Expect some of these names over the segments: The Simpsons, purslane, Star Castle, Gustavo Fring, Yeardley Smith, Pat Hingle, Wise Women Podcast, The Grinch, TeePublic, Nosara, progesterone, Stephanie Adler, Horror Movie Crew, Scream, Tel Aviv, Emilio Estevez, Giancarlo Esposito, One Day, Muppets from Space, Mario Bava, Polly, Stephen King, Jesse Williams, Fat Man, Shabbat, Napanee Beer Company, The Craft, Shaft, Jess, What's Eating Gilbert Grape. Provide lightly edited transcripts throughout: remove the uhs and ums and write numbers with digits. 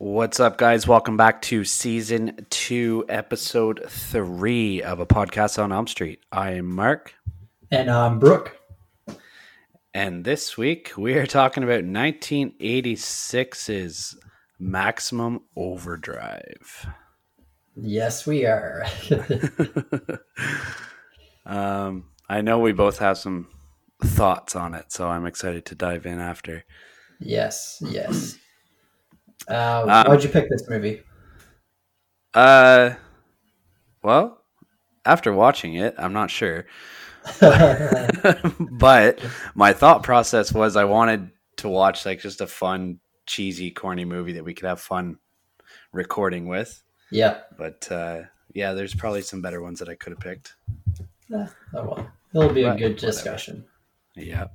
What's up, guys? Welcome back to Season 2, Episode 3 of A Podcast on Elm Street. I am Mark. And I'm Brooke. And this week, we are talking about 1986's Maximum Overdrive. Yes, we are. I know we both have some thoughts on it, so I'm excited to dive in after. Yes. Why'd you pick this movie? Well, after watching it, I'm not sure. But my thought process was I wanted to watch like just a fun, cheesy, corny movie that we could have fun recording with. Yeah. But yeah, there's probably some better ones that I could have picked. Oh well. It'll be a good discussion. Whatever.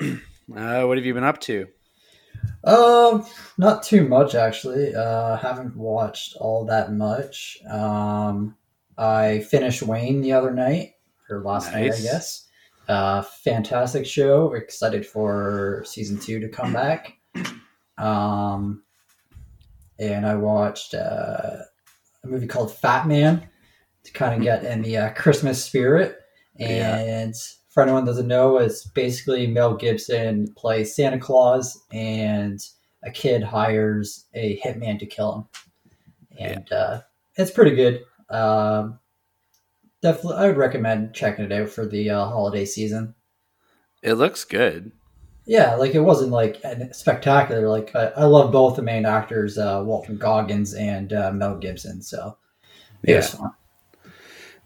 Yeah. What have you been up to? Not too much actually. Haven't watched all that much. I finished Wayne the other night, or last night, I guess. Fantastic show. We're excited for season 2 to come back. And I watched a movie called Fat Man to kind of get in the Christmas spirit. And for anyone that doesn't know, it's basically Mel Gibson plays Santa Claus, and a kid hires a hitman to kill him. And it's pretty good. Definitely, I would recommend checking it out for the holiday season. It looks good. Yeah, like it wasn't like spectacular. Like I love both the main actors, Walton Goggins and Mel Gibson. So it was fun.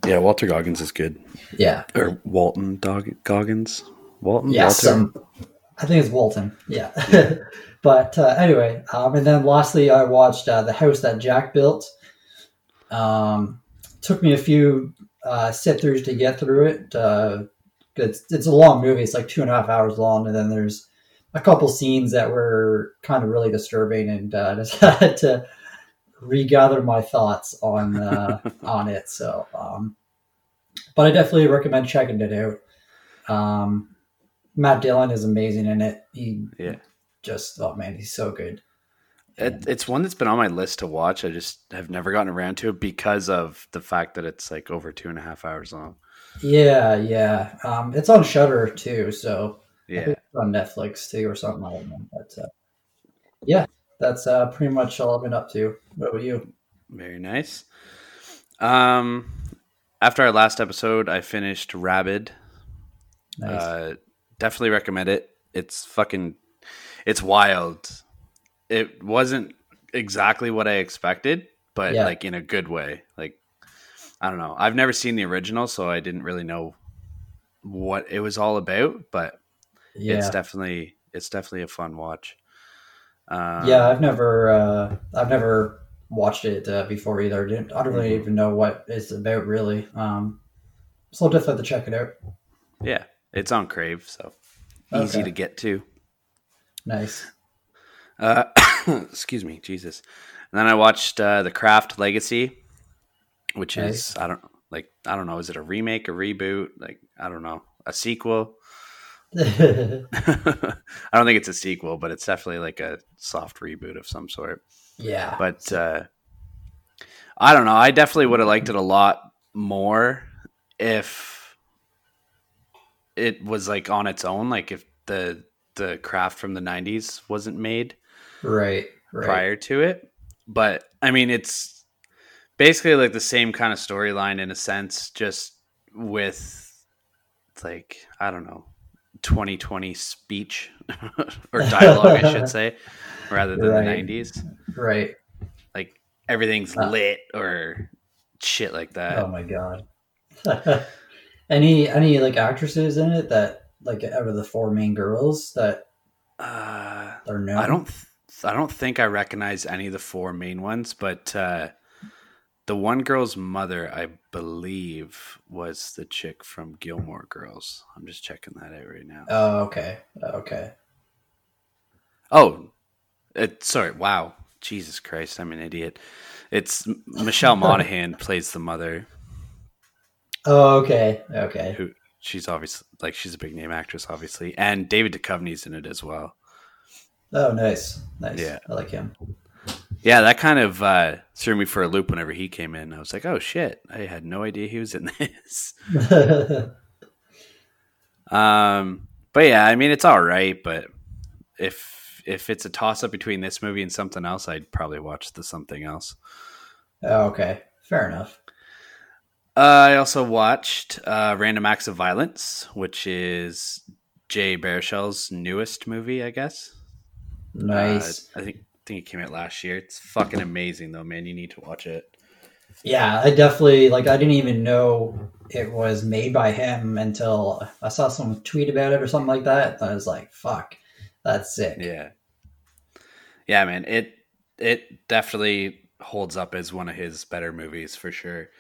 Yeah, Walter Goggins is good. Yeah. Or Walton Goggins. Walton? Yeah, I think it's Walton. Yeah. But anyway, and then lastly, I watched The House That Jack Built. Took me a few sit-throughs to get through it. It's a long movie. It's like 2.5 hours long, and then there's a couple scenes that were kind of really disturbing, and I just had to regather my thoughts on on it. So but I definitely recommend checking it out. Matt Dillon is amazing in it. He's so good. It's one that's been on my list to watch. I just have never gotten around to it because of the fact that it's like over 2.5 hours long. Yeah. It's on Shudder too, so yeah, I think it's on Netflix too or something like that. But that's pretty much all I've been up to. What about you? Very nice. After our last episode, I finished Rabid. Nice. Definitely recommend it. It's wild. It wasn't exactly what I expected, but like in a good way. Like, I don't know. I've never seen the original, so I didn't really know what it was all about, but it's definitely a fun watch. I've never watched it before either. I don't really even know what it's about really. So I'll just have to check it out. Yeah, it's on Crave, so easy to get to. Nice. Excuse me, Jesus. And then I watched The Craft Legacy, which is I don't know. Is it a remake, a reboot? Like I don't know, a sequel? I don't think it's a sequel, but it's definitely like a soft reboot of some sort. Yeah. But I don't know. I definitely would have liked it a lot more if it was like on its own, like if the Craft from the 90s wasn't made prior to it. But I mean, it's basically like the same kind of storyline in a sense, just with like, I don't know, 2020 speech or dialogue, I should say, rather than the 90s. Right. Like everything's lit or shit like that. Oh my God. Any like actresses in it that like out of the four main girls that are known? I don't think I recognize any of the four main ones, but the one girl's mother, I believe, was the chick from Gilmore Girls. I'm just checking that out right now. Oh, okay. Oh, sorry. Wow. Jesus Christ, I'm an idiot. It's Michelle Monaghan plays the mother. Oh, okay. Who, she's obviously, like, she's a big name actress, obviously. And David Duchovny's in it as well. Oh, nice. Yeah. I like him. Yeah, that kind of threw me for a loop whenever he came in. I was like, oh, shit. I had no idea he was in this. But yeah, I mean, it's all right. But if it's a toss-up between this movie and something else, I'd probably watch the something else. Oh, okay. Fair enough. I also watched Random Acts of Violence, which is Jay Baruchel's newest movie, I guess. Nice. I think it came out last year. It's fucking amazing, though, man. You need to watch it. Yeah, I definitely, like, I didn't even know it was made by him until I saw someone tweet about it or something like that. And I was like, fuck, that's sick. Yeah. Yeah, man. It definitely holds up as one of his better movies for sure.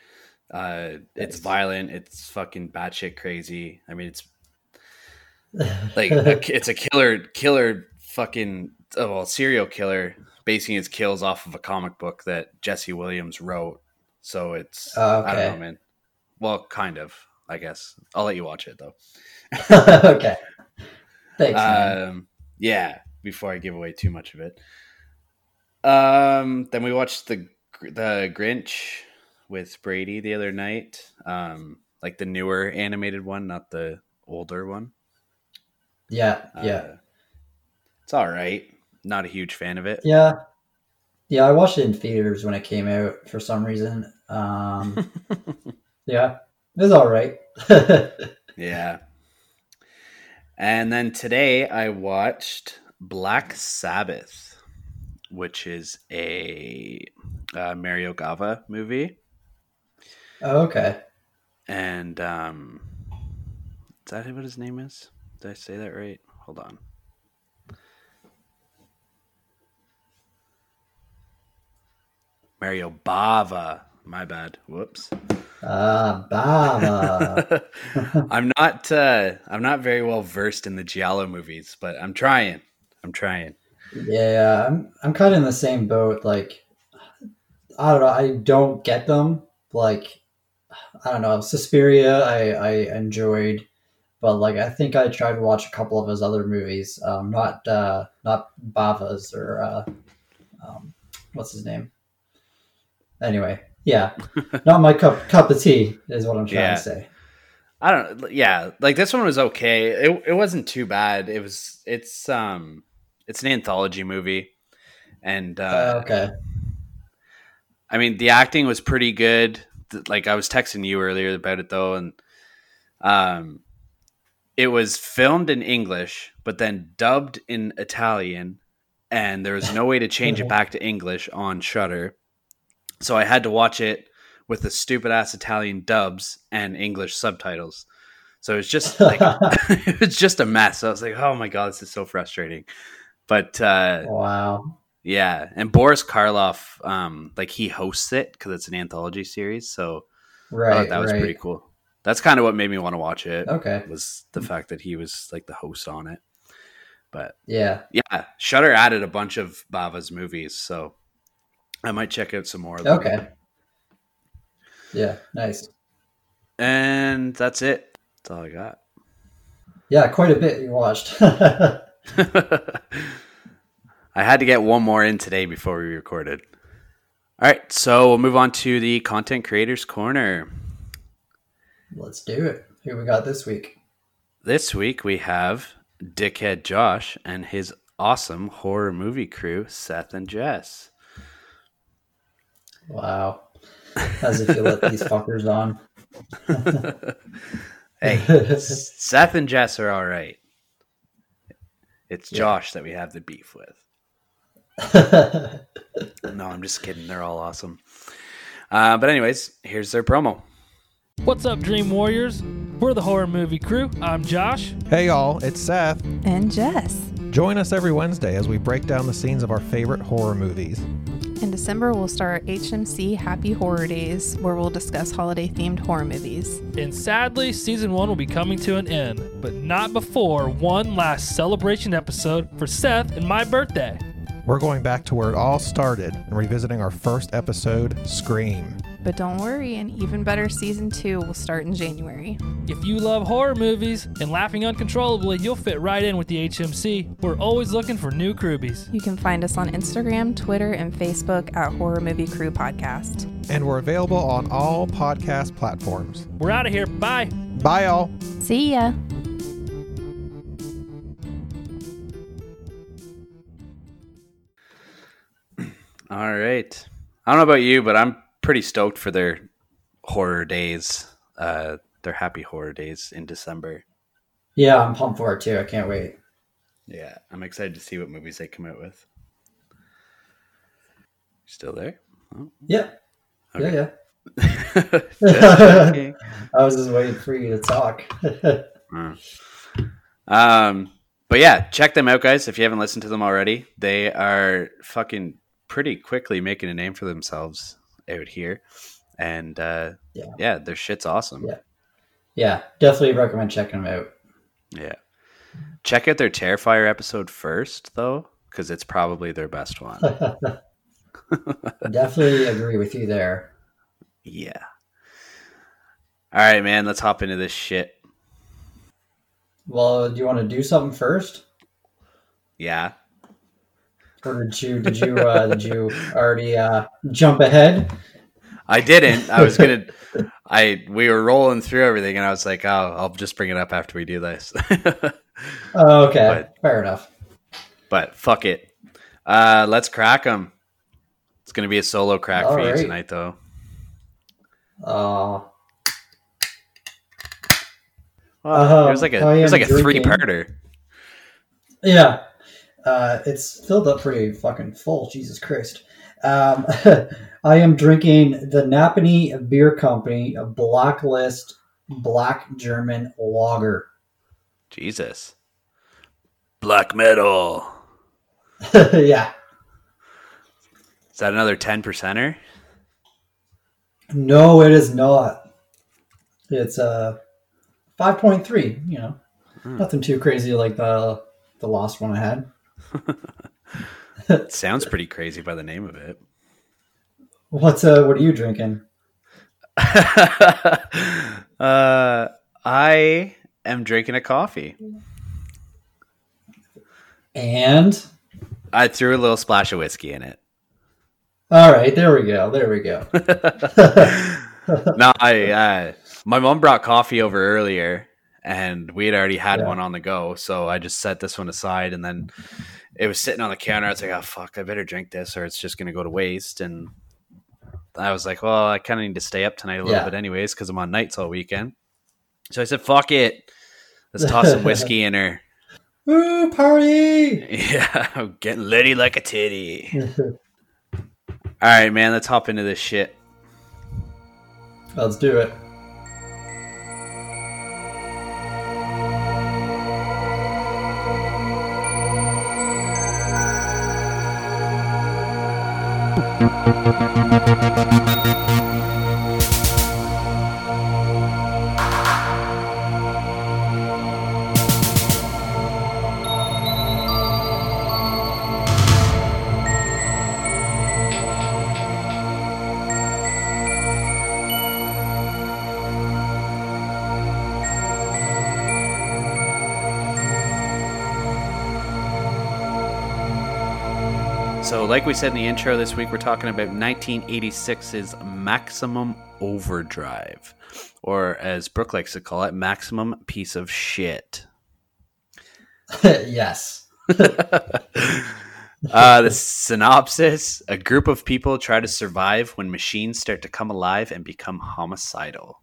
It's violent. It's fucking batshit crazy. I mean, it's like it's a killer fucking serial killer basing his kills off of a comic book that Jesse Williams wrote. So it's okay. I don't know, man. Well, kind of, I guess. I'll let you watch it though. Okay. Thanks. Man. Yeah. Before I give away too much of it. Then we watched the Grinch with Brady the other night, like the newer animated one, not the older one. Yeah. It's all right. Not a huge fan of it. Yeah. I watched it in theaters when it came out for some reason. Yeah, it was all right. Yeah. And then today I watched Black Sabbath, which is a Mario Bava movie. Oh, okay. And is that what his name is? Did I say that right? Hold on. Mario Bava. My bad. Whoops. Bava. I'm not very well versed in the Giallo movies, but I'm trying. Yeah, I'm kind of in the same boat. Like, I don't know. I don't get them. Like, I don't know. Suspiria, I enjoyed, but like, I think I tried to watch a couple of his other movies. Not Bava's or what's his name. Anyway, yeah, not my cup of tea is what I'm trying to say. I don't. Yeah, like this one was okay. It wasn't too bad. It's an anthology movie, and okay. I mean, the acting was pretty good. Like I was texting you earlier about it though, and it was filmed in English, but then dubbed in Italian, and there was no way to change it back to English on Shudder, so I had to watch it with the stupid ass Italian dubs and English subtitles. So it's just like it's just a mess. I was like, oh my god, this is so frustrating. But wow, yeah. And Boris Karloff, like he hosts it because it's an anthology series. So right, I thought that was pretty cool. That's kind of what made me want to watch it. Okay, was the fact that he was like the host on it. But yeah. Shudder added a bunch of Bava's movies, so I might check out some more. Okay. Later. Yeah, nice. And that's it. That's all I got. Yeah, quite a bit you watched. I had to get one more in today before we recorded. All right, so we'll move on to the Content Creators Corner. Let's do it. Who we got this week? This week we have Dickhead Josh and his awesome horror movie crew, Seth and Jess. Wow. As if you let these fuckers on. Hey, Seth and Jess are all right. It's Josh that we have the beef with. No, I'm just kidding. They're all awesome. But anyways, here's their promo. What's up, Dream Warriors? We're the Horror Movie Crew. I'm Josh. Hey, y'all. It's Seth. And Jess. Join us every Wednesday as we break down the scenes of our favorite horror movies. In December, we'll start HMC Happy Horror Days, where we'll discuss holiday-themed horror movies. And sadly, Season 1 will be coming to an end, but not before one last celebration episode for Seth and my birthday. We're going back to where it all started and revisiting our first episode, Scream. But don't worry, an even better season 2 will start in January. If you love horror movies and laughing uncontrollably, you'll fit right in with the HMC. We're always looking for new Crewbies. You can find us on Instagram, Twitter, and Facebook at Horror Movie Crew Podcast. And we're available on all podcast platforms. We're out of here. Bye. Bye, y'all. See ya. All right. I don't know about you, but I'm pretty stoked for their horror days, their happy horror days in December. Yeah, I'm pumped for it too. I can't wait. Yeah, I'm excited to see what movies they come out with. Still there? Oh. Yeah. Okay. Yeah. Okay. I was just waiting for you to talk. But yeah, check them out, guys. If you haven't listened to them already, they are fucking pretty quickly making a name for themselves out here, and yeah, their shit's awesome. Yeah, definitely recommend checking them out. Yeah, check out their Terrifier episode first though, because it's probably their best one. Definitely agree with you there. Yeah. All right, man, let's hop into this shit. Well, do you want to do something first? Yeah. Or did you already jump ahead? I didn't. I was gonna. We were rolling through everything, and I was like, "Oh, I'll just bring it up after we do this." Okay, but, fair enough. But fuck it, let's crack them. It's gonna be a solo crack for you tonight, though. Well, it was like a three-parter. Yeah. It's filled up pretty fucking full. Jesus Christ. I am drinking the Napanee Beer Company, a Blacklist Black German Lager. Jesus. Black metal. Yeah. Is that another 10%er? No, it is not. It's 5.3, you know. Nothing too crazy like the last one I had. It sounds pretty crazy by the name of it. What are you drinking? I am drinking a coffee, and I threw a little splash of whiskey in it. All right, there we go. No, my mom brought coffee over earlier, and we had already had one on the go, so I just set this one aside, and then it was sitting on the counter. I was like, oh, fuck, I better drink this, or it's just going to go to waste. And I was like, well, I kind of need to stay up tonight a little bit anyways, because I'm on nights all weekend. So I said, fuck it. Let's toss some whiskey in her. Woo, party! Yeah, I'm getting litty like a titty. All right, man, let's hop into this shit. Let's do it. So like we said in the intro this week, we're talking about 1986's Maximum Overdrive, or as Brooke likes to call it, Maximum Piece of Shit. Yes. The synopsis, a group of people try to survive when machines start to come alive and become homicidal.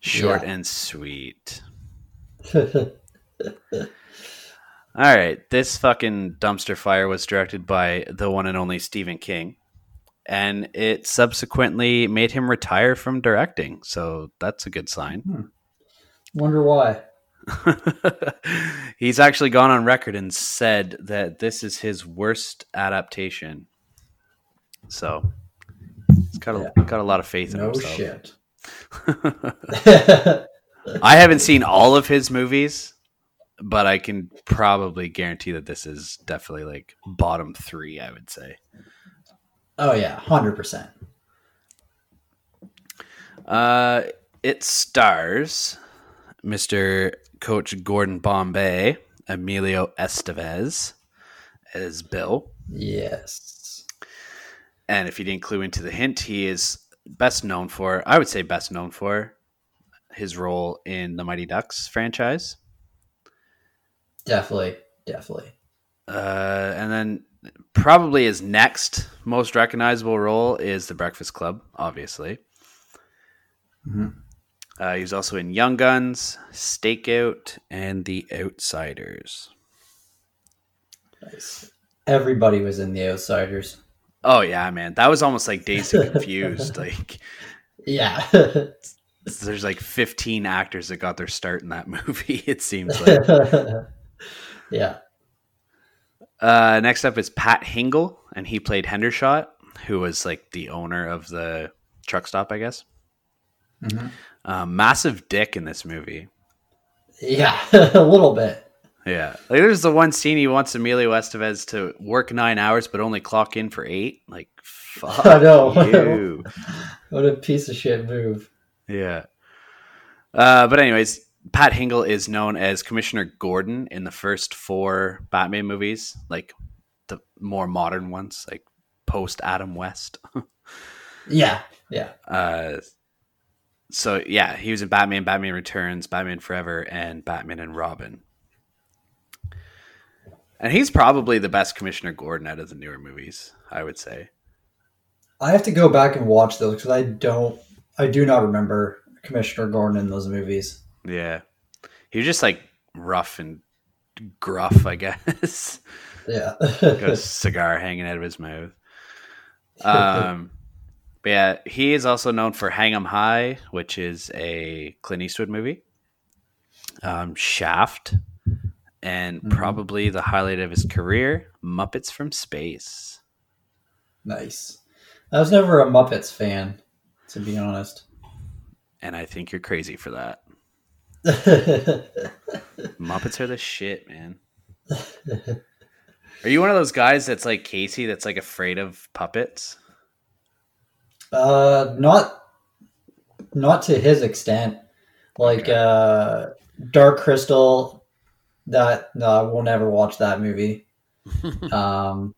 Short and sweet. All right, this fucking dumpster fire was directed by the one and only Stephen King, and it subsequently made him retire from directing, so that's a good sign. Wonder why. He's actually gone on record and said that this is his worst adaptation. So he's got a lot of faith in himself. No shit. I haven't seen all of his movies, but I can probably guarantee that this is definitely like bottom 3, I would say. Oh, yeah, 100%. It stars Mr. Coach Gordon Bombay, Emilio Estevez as Bill. Yes. And if you didn't clue into the hint, he is best known for his role in the Mighty Ducks franchise. Definitely. And then probably his next most recognizable role is The Breakfast Club, obviously. Mm-hmm. He was also in Young Guns, Stakeout, and The Outsiders. Nice. Everybody was in The Outsiders. Oh, yeah, man. That was almost like Dazed and Confused. Yeah. There's 15 actors that got their start in that movie, it seems like. Yeah. Next up is Pat Hingle, and he played Hendershot, who was the owner of the truck stop, I guess. Mm-hmm. Massive dick in this movie. Yeah, a little bit. Yeah. There's the one scene he wants Emilio Estevez to work 9 hours, but only clock in for 8. Fuck I know. You. What a piece of shit move. Yeah. But anyways, Pat Hingle is known as Commissioner Gordon in the first 4 Batman movies, the more modern ones, post Adam West. Yeah. So yeah, he was in Batman, Batman Returns, Batman Forever, and Batman and Robin. And he's probably the best Commissioner Gordon out of the newer movies, I would say. I have to go back and watch those because I do not remember Commissioner Gordon in those movies. Yeah. He was just rough and gruff, I guess. Yeah. Got a cigar hanging out of his mouth. But yeah, he is also known for Hang 'em High, which is a Clint Eastwood movie. Shaft. And probably the highlight of his career, Muppets from Space. Nice. I was never a Muppets fan, to be honest. And I think you're crazy for that. Muppets are the shit, man. Are you one of those guys that's like Casey, that's afraid of puppets? Not to his extent. Okay. Dark Crystal... I will never watch that movie. But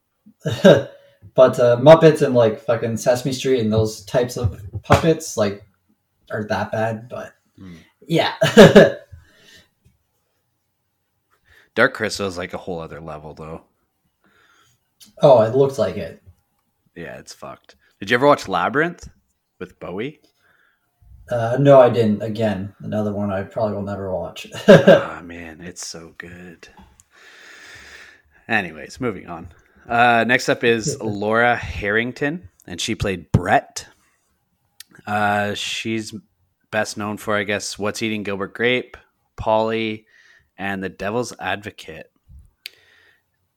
Muppets and fucking Sesame Street and those types of puppets aren't that bad. But yeah, Dark Crystal is a whole other level, though. Oh, it looks like it. Yeah, it's fucked. Did you ever watch Labyrinth with Bowie? No, I didn't. Again, another one I probably will never watch. Ah, man, it's so good. Anyways, moving on. Next up is Laura Harrington, and she played Brett. She's best known for, I guess, What's Eating Gilbert Grape, Polly, and The Devil's Advocate.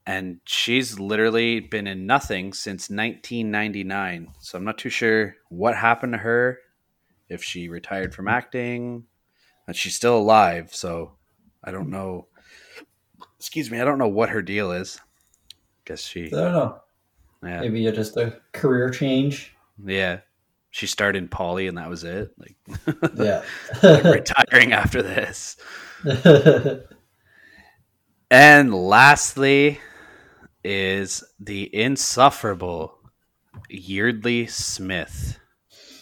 And she's literally been in nothing since 1999, so I'm not too sure what happened to her. If she retired from acting, and she's still alive, so I don't know. Excuse me, I don't know what her deal is. Guess she. I don't know. Yeah. Maybe just a career change. Yeah, she starred in Polly, and that was it. Yeah, retiring after this. And lastly, is the insufferable Yeardley Smith.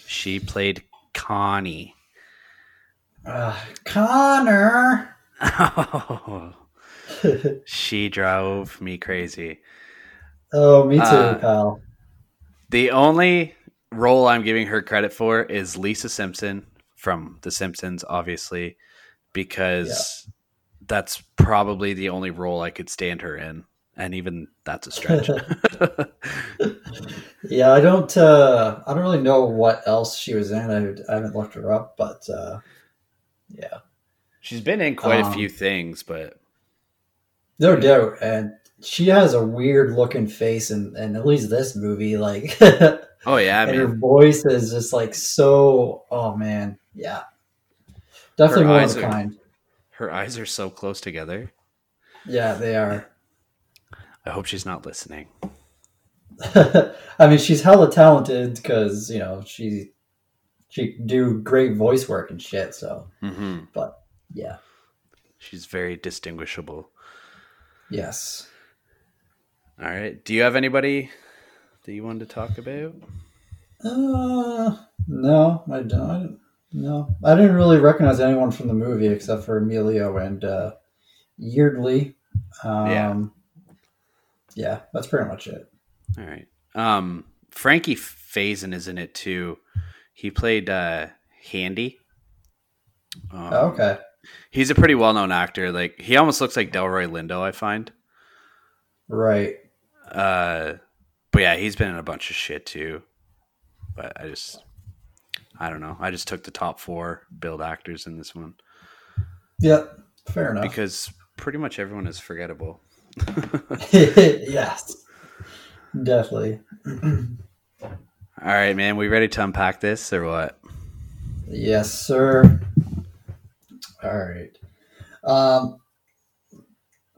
She played Connie. Connor. Oh, she drove me crazy. Oh, me too, pal. The only role I'm giving her credit for is Lisa Simpson from The Simpsons, obviously, because that's probably the only role I could stand her in. And even that's a stretch. Yeah, I don't really know what else she was in. I haven't looked her up, but yeah. She's been in quite a few things, but... No doubt. And she has a weird looking face and at least this movie, Oh, yeah, and man. Her voice is just so... Oh, man. Yeah. Definitely one of a kind. Her eyes are so close together. Yeah, they are. I hope she's not listening. I mean, she's hella talented because, she she can do great voice work and shit. So, but yeah, she's very distinguishable. Yes. All right. Do you have anybody that you wanted to talk about? No, I don't. No, I didn't really recognize anyone from the movie except for Emilio and Yeardley. Yeah, that's pretty much it. All right. Frankie Faison is in it too. He played Handy. Okay. He's a pretty well-known actor. Like, he almost looks like Delroy Lindo, I find. Right. But yeah, he's been in a bunch of shit too. But I don't know. I just took the top four billed actors in this one. Yeah, fair enough. Because pretty much everyone is forgettable. Yes, definitely. All right, man. We ready to unpack this or what? Yes, sir. All right.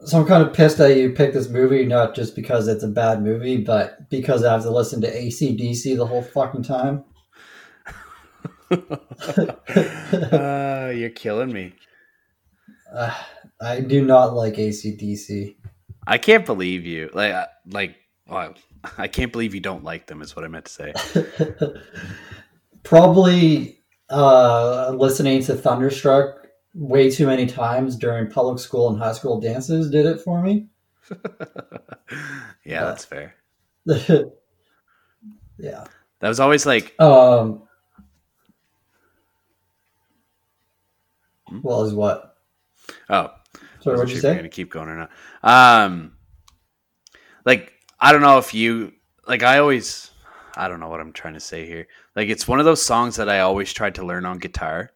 So I'm kind of pissed that you picked this movie, not just because it's a bad movie, but because I have to listen to AC/DC the whole fucking time. You're killing me. I do not like AC/DC. I can't believe you. I can't believe you don't like them is what I meant to say. Probably listening to Thunderstruck way too many times during public school and high school dances did it for me. Yeah, that's fair. Yeah. That was always like... well, is what? Oh. Sorry, what'd you say? You're going to keep going or not. I don't know if you... I always... I don't know what I'm trying to say here. It's one of those songs that I always tried to learn on guitar.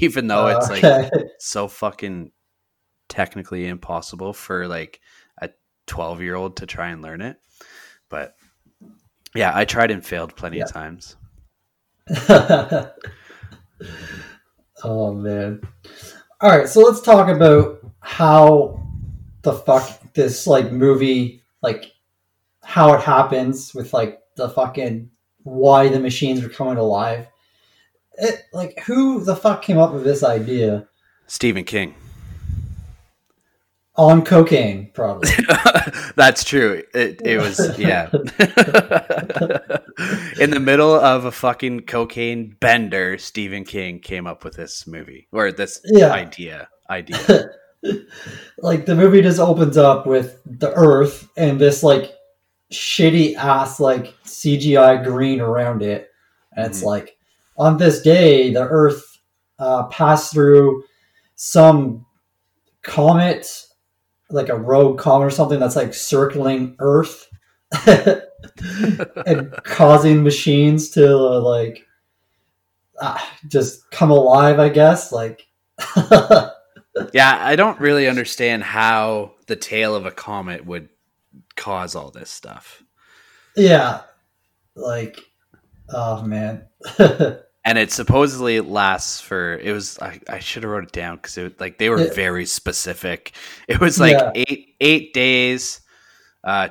Even though it's so fucking technically impossible for a 12-year-old to try and learn it. But yeah, I tried and failed plenty of times. Oh man. All right. So let's talk about how the fuck this movie, how it happens with the fucking why the machines were coming alive. Who the fuck came up with this idea? Stephen King. On cocaine, probably. That's true. It was, yeah. In the middle of a fucking cocaine bender, Stephen King came up with this movie. Or this idea. The movie just opens up with the Earth and this, shitty ass, CGI green around it. And it's on this day, the Earth passed through some comet, a rogue comet or something that's circling Earth and causing machines to just come alive, I guess. Yeah, I don't really understand how the tail of a comet would cause all this stuff. Yeah, oh man. And it supposedly lasts for, it was, I should have wrote it down because it they were very specific. It was eight days,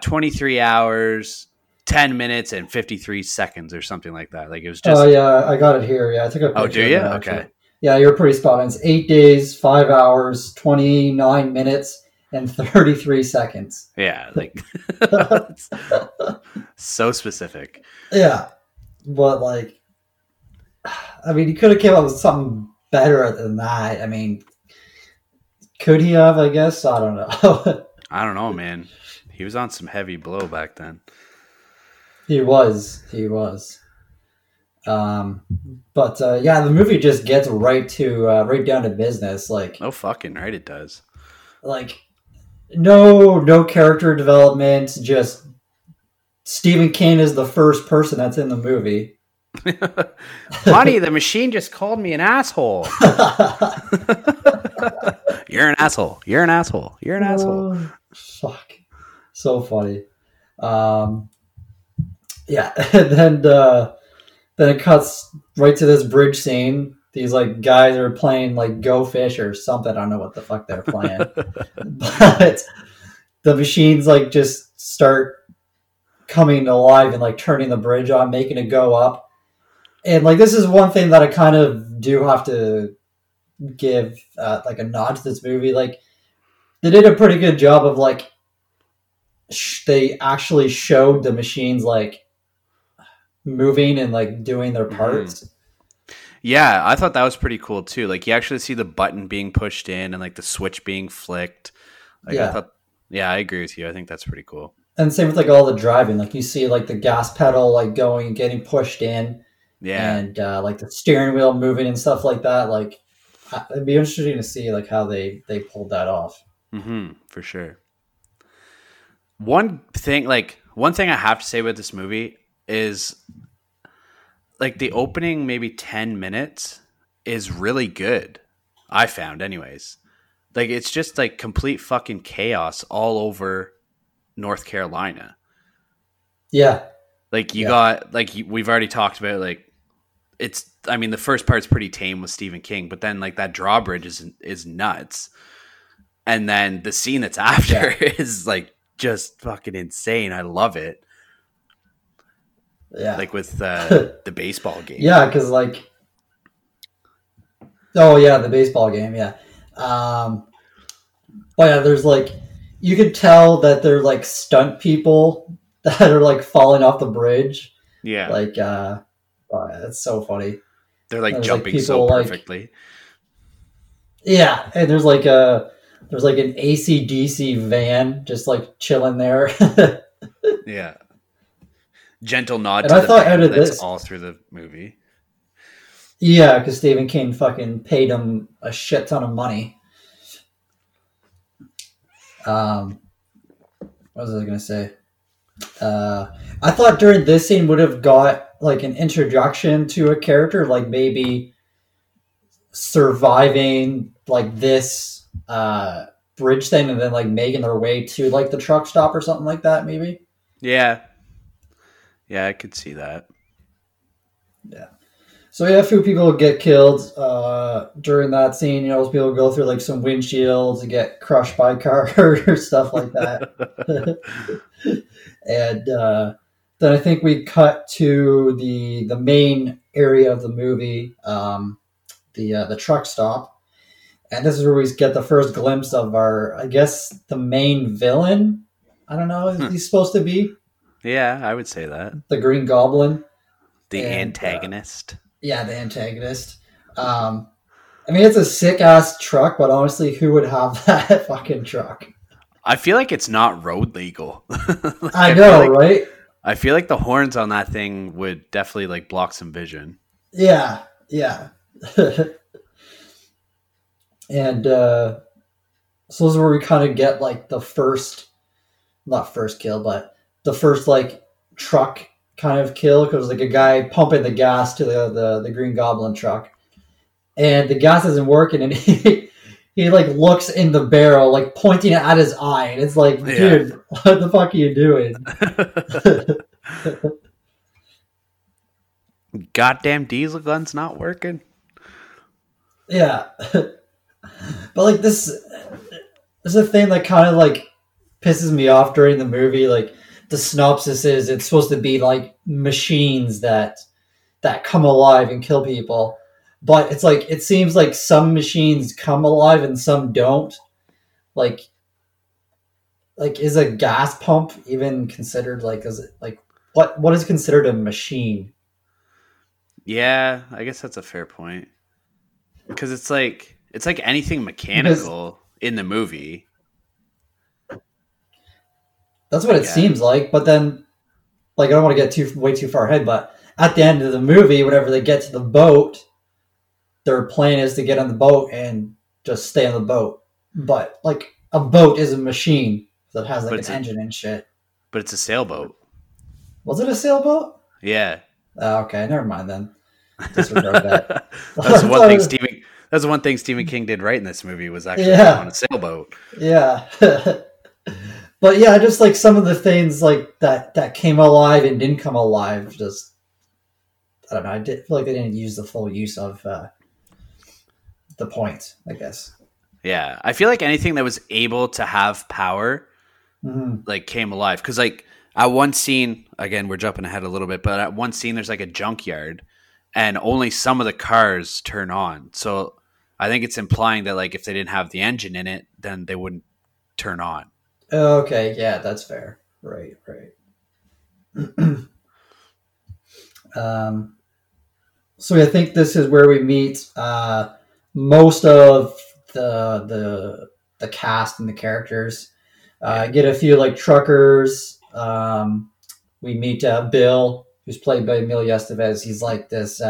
23 hours, 10 minutes and 53 seconds or something like that. It was just. Oh yeah, I got it here. Yeah, I took a picture. Oh, do you? Okay. Yeah, you're pretty spot on. It's 8 days, 5 hours, 29 minutes and 33 seconds. Yeah, so specific. Yeah, but I mean, he could have came up with something better than that. I mean, could he have, I guess? I don't know. I don't know, man. He was on some heavy blow back then. He was. Yeah, the movie just gets right down to business. Oh, fucking right it does. No character development. Just Stephen King is the first person that's in the movie. Honey, the machine just called me an asshole. You're an asshole. You're an asshole. You're an asshole. Fuck. So funny. Yeah. And then it cuts right to this bridge scene. These guys are playing Go Fish or something. I don't know what the fuck they're playing. But the machines just start coming alive and turning the bridge on, making it go up. And like, this is one thing that I kind of do have to give like a nod to this movie. Like, they did a pretty good job of like, they actually showed the machines like moving and like doing their parts. Mm-hmm. Yeah, I thought that was pretty cool too. Like, you actually see the button being pushed in and like the switch being flicked. Like, yeah. I thought, yeah, I agree with you. I think that's pretty cool. And same with like all the driving. Like, you see like the gas pedal like going and getting pushed in. Yeah. And like the steering wheel moving and stuff like that. Like, it'd be interesting to see like how they pulled that off. Mm-hmm, for sure. One thing I have to say about this movie is, like, the opening maybe 10 minutes is really good, I found anyways. Like, it's just like complete fucking chaos all over North Carolina. Yeah. Like, you got, like, we've already talked about, like, it's, I mean, the first part's pretty tame with Stephen King, but then like that drawbridge is nuts. And then the scene that's after is like just fucking insane. I love it. Yeah, like with the baseball game. Yeah, because like, oh yeah, the baseball game. Yeah, but yeah, there's like, you could tell that they're like stunt people that are like falling off the bridge. Yeah, like oh, yeah, that's so funny. They're like jumping like, so perfectly. Like, yeah, and there's like a an AC/DC van just like chilling there. Yeah. Gentle nod and to I the thought out of that's this, all through the movie. Yeah, because Stephen King fucking paid him a shit ton of money. What was I going to say? I thought during this scene would have got like an introduction to a character, like maybe surviving like this bridge thing and then like making their way to like the truck stop or something like that, maybe. Yeah. Yeah, I could see that. Yeah. So yeah, a few people get killed during that scene. You know, those people go through like some windshields and get crushed by cars, stuff like that. And then I think we cut to the main area of the movie, the truck stop. And this is where we get the first glimpse of our, I guess, the main villain. I don't know, is he supposed to be? Yeah, I would say that. The Green Goblin. The antagonist. Yeah, the antagonist. I mean, it's a sick-ass truck, but honestly, who would have that fucking truck? I feel like it's not road legal. Like, I know, like, right? I feel like the horns on that thing would definitely like block some vision. Yeah, yeah. And so this is where we kind of get like the first, not first kill, but the first like truck kind of kill, because like a guy pumping the gas to the Green Goblin truck, and the gas isn't working, and he like looks in the barrel, like pointing it at his eye, and it's like, dude, what the fuck are you doing? Goddamn diesel gun's not working. Yeah, but like this is a thing that kind of like pisses me off during the movie, like. The synopsis is it's supposed to be like machines that come alive and kill people, but it's like, it seems like some machines come alive and some don't. Like is a gas pump even considered like, is it like, what is considered a machine? Yeah, I guess that's a fair point. Cause it's like anything mechanical in the movie. That's what it seems like, but then, like, I don't want to get way too far ahead, but at the end of the movie, whenever they get to the boat, their plan is to get on the boat and just stay on the boat. But, like, a boat is a machine that has, like, an engine and shit. But it's a sailboat. Was it a sailboat? Yeah. Oh, okay, never mind then. Disregard that. That's one thing Stephen King did right in this movie, was actually on a sailboat. Yeah. But yeah, just like some of the things like that came alive and didn't come alive. Just, I don't know. I did feel like they didn't use the full use of the point, I guess. Yeah, I feel like anything that was able to have power, like came alive. Because like at one scene, again, we're jumping ahead a little bit, but at one scene there's like a junkyard, and only some of the cars turn on. So I think it's implying that, like, if they didn't have the engine in it, then they wouldn't turn on. Okay, yeah, that's fair. Right, right. So I think this is where we meet most of the cast and the characters. Get a few like truckers. We meet Bill, who's played by Emilio Estevez. He's like this.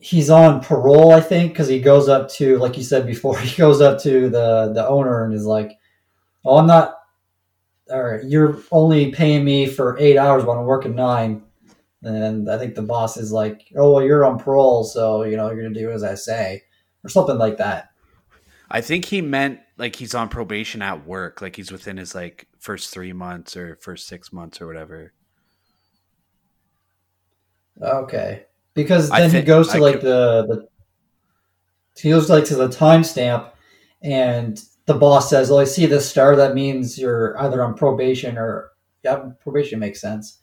He's on parole, I think, because he goes up to, like you said before, he goes up to the owner and is like, "Oh, I'm not. All right, you're only paying me for 8 hours when I'm working 9." And I think the boss is like, "Oh, well, you're on parole, so, you know, you're going to do as I say," or something like that. I think he meant like he's on probation at work, like he's within his like first 3 months or first 6 months or whatever. Okay. Because then he goes to like he goes like to the timestamp and the boss says, "Well, I see this star. That means you're either on probation or..." Yeah, probation makes sense.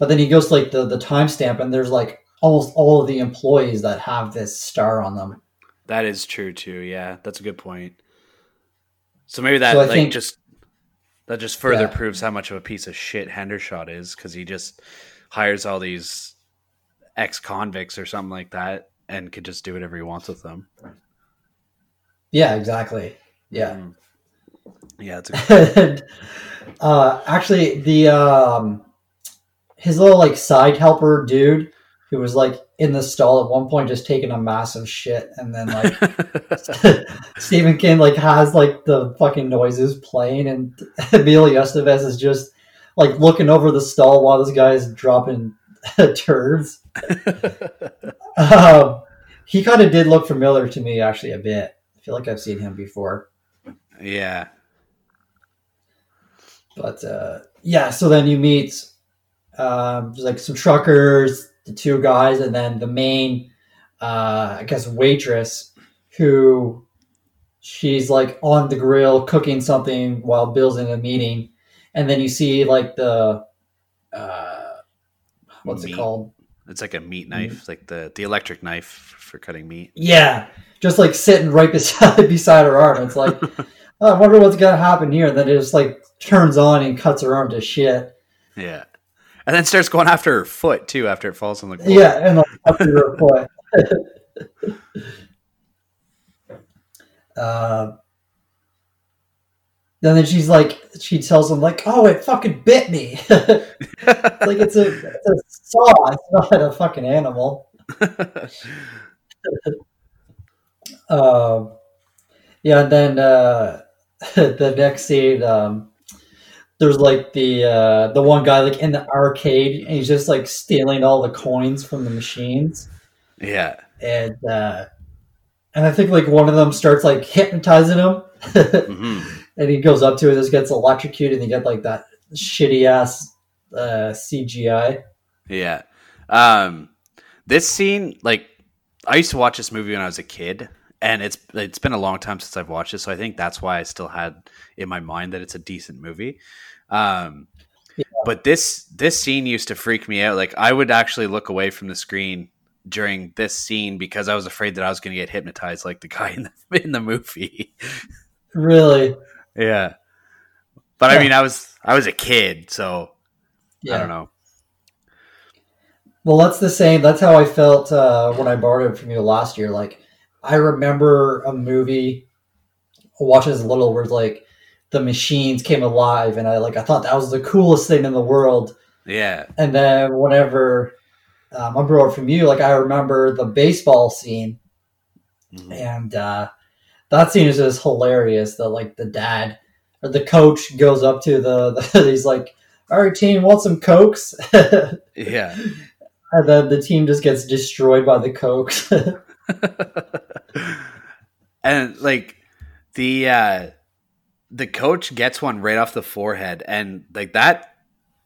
But then he goes to like the timestamp, and there's like almost all of the employees that have this star on them. That is true too. Yeah, that's a good point. So maybe that just further proves how much of a piece of shit Hendershot is, because he just hires all these ex-convicts or something like that and could just do whatever he wants with them. Yeah, exactly. Yeah. Mm. Yeah. It's a good point. Actually, the... his little like side helper dude who was like in the stall at one point just taking a massive shit, and then like Stephen King like has like the fucking noises playing, and Emilio Estevez is just like looking over the stall while this guy is dropping turds. He kind of did look familiar to me actually a bit. I feel like I've seen him before. Yeah. But yeah, so then you meet there's like some truckers, the two guys, and then the main, I guess, waitress, who she's like on the grill cooking something while Bill's in a meeting. And then you see like the, what's it called? It's like a meat knife, like the electric knife for cutting meat. Yeah. Just like sitting right beside her arm. It's like, oh, I wonder what's going to happen here. And then it just like turns on and cuts her arm to shit. Yeah. And then starts going after her foot too, after it falls on the ground. Yeah, and like after her foot. Then she's like, she tells him like, "Oh, it fucking bit me." Like it's a saw. It's not a fucking animal. Yeah, and then the next scene. There's like the one guy like in the arcade, and he's just like stealing all the coins from the machines. Yeah, and I think like one of them starts like hypnotizing him, and he goes up to it, just gets electrocuted, and you get like that shitty ass CGI. Yeah, this scene, like I used to watch this movie when I was a kid. And it's been a long time since I've watched it, so I think that's why I still had in my mind that it's a decent movie. But this scene used to freak me out. Like I would actually look away from the screen during this scene because I was afraid that I was going to get hypnotized, like the guy in the movie. Really? Yeah. But yeah. I mean, I was a kid, so yeah. I don't know. Well, that's the same. That's how I felt when I borrowed it from you last year. Like, I remember a movie watching as little where like the machines came alive, and I thought that was the coolest thing in the world. Yeah. And then whenever I borrowed from you, like I remember the baseball scene, and that scene is just hilarious. That like the dad or the coach goes up to the he's like, "All right, team, want some Cokes?" Yeah. And then the team just gets destroyed by the Cokes. And like the coach gets one right off the forehead, and like that,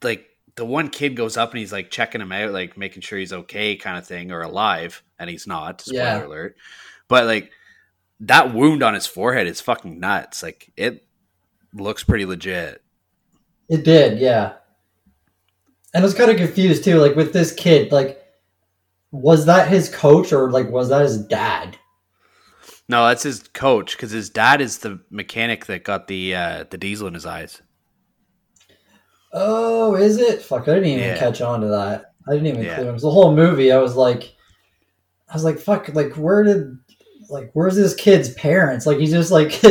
like the one kid goes up and he's like checking him out, like making sure he's okay kind of thing, or alive, and he's not. Spoiler alert. But like that wound on his forehead is fucking nuts. Like it looks pretty legit. It did, yeah. And I was kind of confused too, like with this kid, like Was that his coach or like was that his dad? No, that's his coach because his dad is the mechanic that got the diesel in his eyes. Oh, is it? Fuck, I didn't even catch on to that. I didn't even clue him. The whole movie, I was like, fuck, like where's this kid's parents? Like he's just like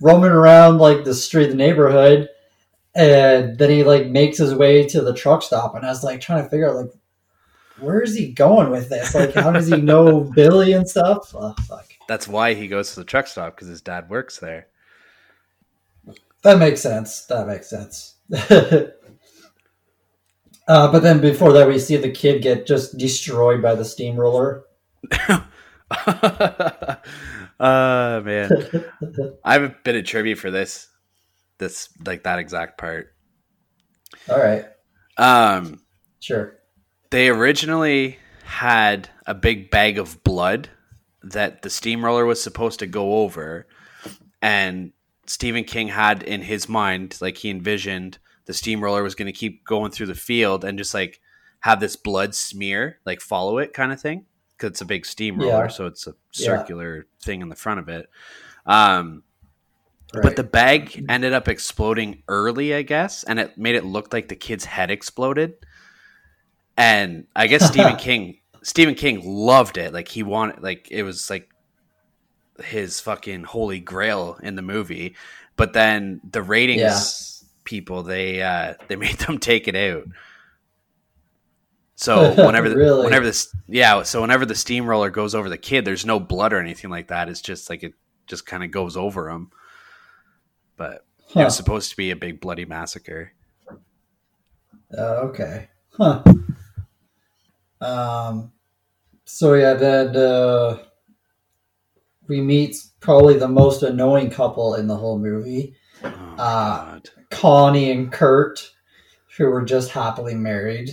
roaming around like the street, the neighborhood, and then he like makes his way to the truck stop, and I was like trying to figure out like where is he going with this? Like how does he know Billy and stuff? Oh, fuck. That's why he goes to the truck stop because his dad works there. That makes sense. But then before that, we see the kid get just destroyed by the steamroller. Man, I have a bit of trivia for this like that exact part. All right. Sure. They originally had a big bag of blood that the steamroller was supposed to go over, and Stephen King had in his mind, like he envisioned the steamroller was going to keep going through the field and just like have this blood smear, like follow it kind of thing. Cause it's a big steamroller. Yeah. So it's a circular thing in the front of it. Right. But the bag ended up exploding early, I guess. And it made it look like the kid's head exploded. And I guess Stephen King loved it. Like he wanted, like, it was like his fucking holy grail in the movie. But then the ratings people, they made them take it out. So whenever the steamroller goes over the kid, there's no blood or anything like that. It's just like it just kind of goes over him. But it was supposed to be a big bloody massacre. Okay. Huh. So yeah, then we meet probably the most annoying couple in the whole movie. Oh, Connie and Kurt, who were just happily married.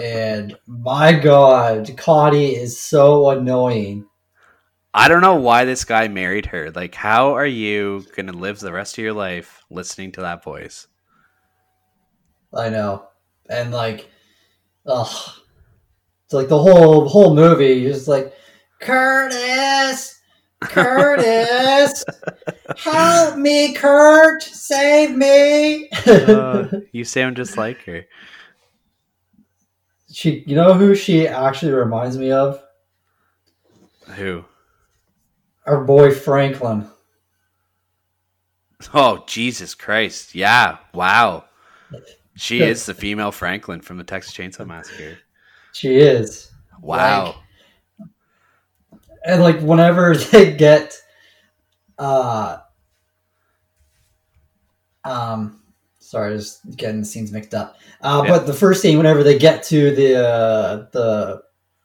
And my God, Connie is so annoying. I don't know why this guy married her. Like, how are you going to live the rest of your life listening to that voice? I know. And like, ugh. It's like the whole movie, you're just like, Curtis, help me, Kurt, save me. You sound just like her. You know who she actually reminds me of? Who? Our boy Franklin. Oh, Jesus Christ. Yeah. Wow. She is the female Franklin from the Texas Chainsaw Massacre. She is. Wow. Like, and like whenever they get sorry, I was getting the scenes mixed up. But the first scene whenever they get to the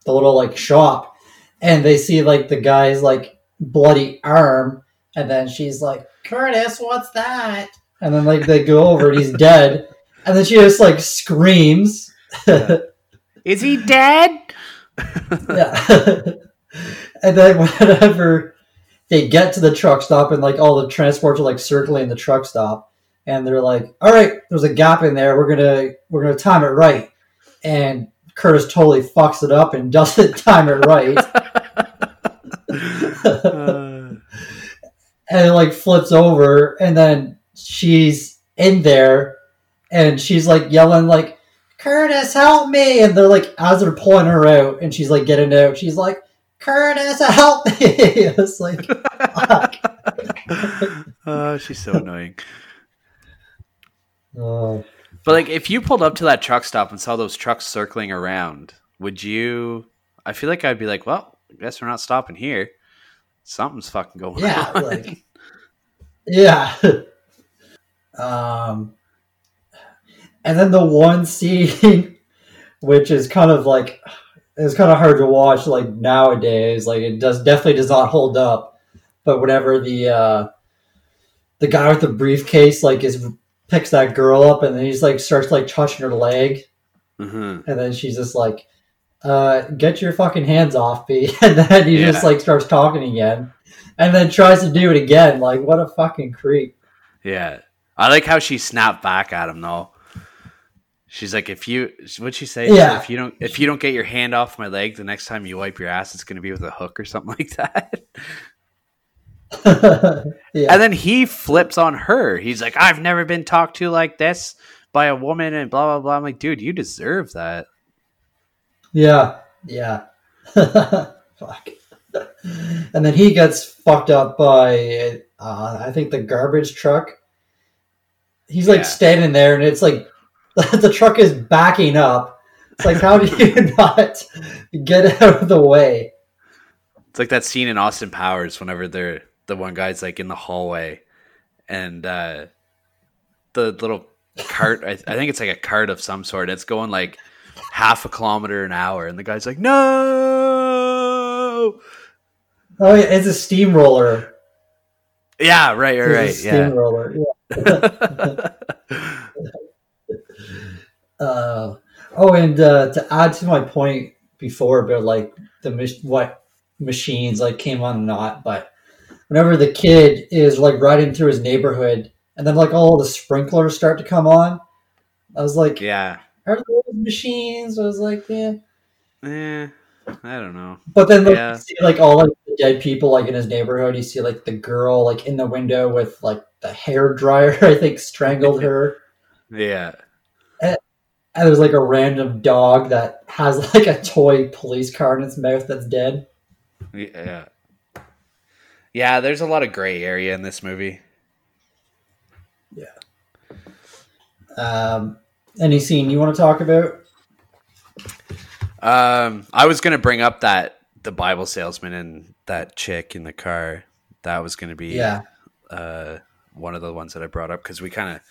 little like shop and they see like the guy's like bloody arm, and then she's like, Curtis, what's that? And then like they go over and he's dead, and then she just like screams. Is he dead? Yeah. And then whenever they get to the truck stop and like all the transports are like circling the truck stop, and they're like, all right, there's a gap in there. We're gonna time it right. And Curtis totally fucks it up and doesn't time it right. And it like flips over, and then she's in there and she's like yelling like, Curtis, help me. And they're like, as they're pulling her out and she's like getting out, she's like, Curtis, help me. It's like, oh, she's so annoying. But like, if you pulled up to that truck stop and saw those trucks circling around, would you? I feel like I'd be like, well, I guess we're not stopping here. Something's fucking going on. Like, yeah. And then the one scene, which is kind of like, it's kind of hard to watch like nowadays. Like it definitely does not hold up. But whenever the guy with the briefcase like picks that girl up, and then he's like starts like touching her leg, and then she's just like, "Get your fucking hands off me!" And then he just like starts talking again, and then tries to do it again. Like what a fucking creep. Yeah, I like how she snapped back at him though. She's like, what'd she say? Yeah. Like, if you don't get your hand off my leg the next time you wipe your ass, it's going to be with a hook or something like that. Yeah. And then he flips on her. He's like, I've never been talked to like this by a woman and blah, blah, blah. I'm like, dude, you deserve that. Yeah. Yeah. Fuck. And then he gets fucked up by, I think, the garbage truck. He's like standing there and it's like, the truck is backing up. It's like, how do you not get out of the way? It's like that scene in Austin Powers whenever the one guy's like in the hallway and the little cart, I think it's like a cart of some sort. It's going like half a kilometer an hour and the guy's like, no! Oh, yeah, it's a steamroller. Yeah, right. It's a steamroller, yeah. And to add to my point before about like what machines like came on or not, but whenever the kid is like riding through his neighborhood and then like all the sprinklers start to come on, I was like, yeah, are those machines? I was like, yeah, I don't know. But then you see like all like the dead people like in his neighborhood. You see like the girl like in the window with like the hair dryer. I think strangled her. Yeah. And there's like a random dog that has like a toy police car in its mouth that's dead. Yeah. Yeah, there's a lot of gray area in this movie. Yeah. Any scene you want to talk about? I was going to bring up the Bible salesman and that chick in the car. That was going to be one of the ones that I brought up because we kind of,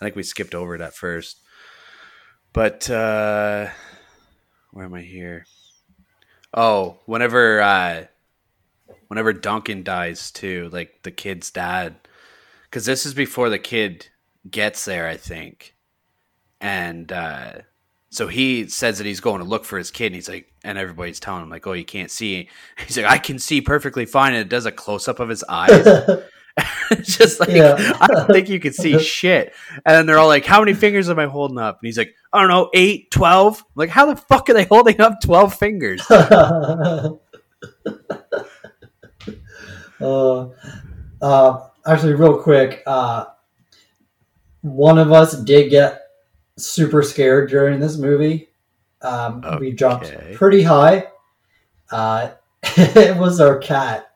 I think we skipped over it at first. But where am I here? Oh, whenever Duncan dies too, like the kid's dad, because this is before the kid gets there, I think. And so he says that he's going to look for his kid. And he's like, and everybody's telling him like, oh, you can't see. He's like, I can see perfectly fine. And it does a close up of his eyes. Just like, yeah. I don't think you could see shit. And then they're all like, how many fingers am I holding up? And he's like, I don't know, 8, 12. I'm like, how the fuck are they holding up 12 fingers? Actually, real quick, one of us did get super scared during this movie. We jumped pretty high. It was our cat.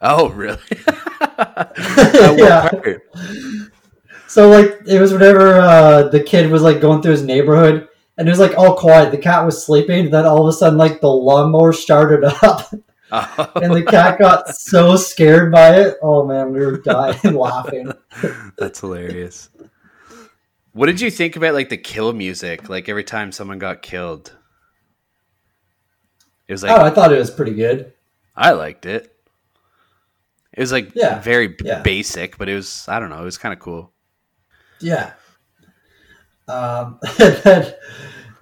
Oh, really? Yeah. Part? So, like, it was whenever the kid was, like, going through his neighborhood, and it was, like, all quiet. The cat was sleeping, and then all of a sudden, like, the lawnmower started up. Oh. And the cat got so scared by it. Oh, man, we were dying laughing. That's hilarious. What did you think about, like, the kill music? Like, every time someone got killed? It was like, I thought it was pretty good. I liked it. It was like very basic, but it was, I don't know, it was kind of cool. Yeah. And then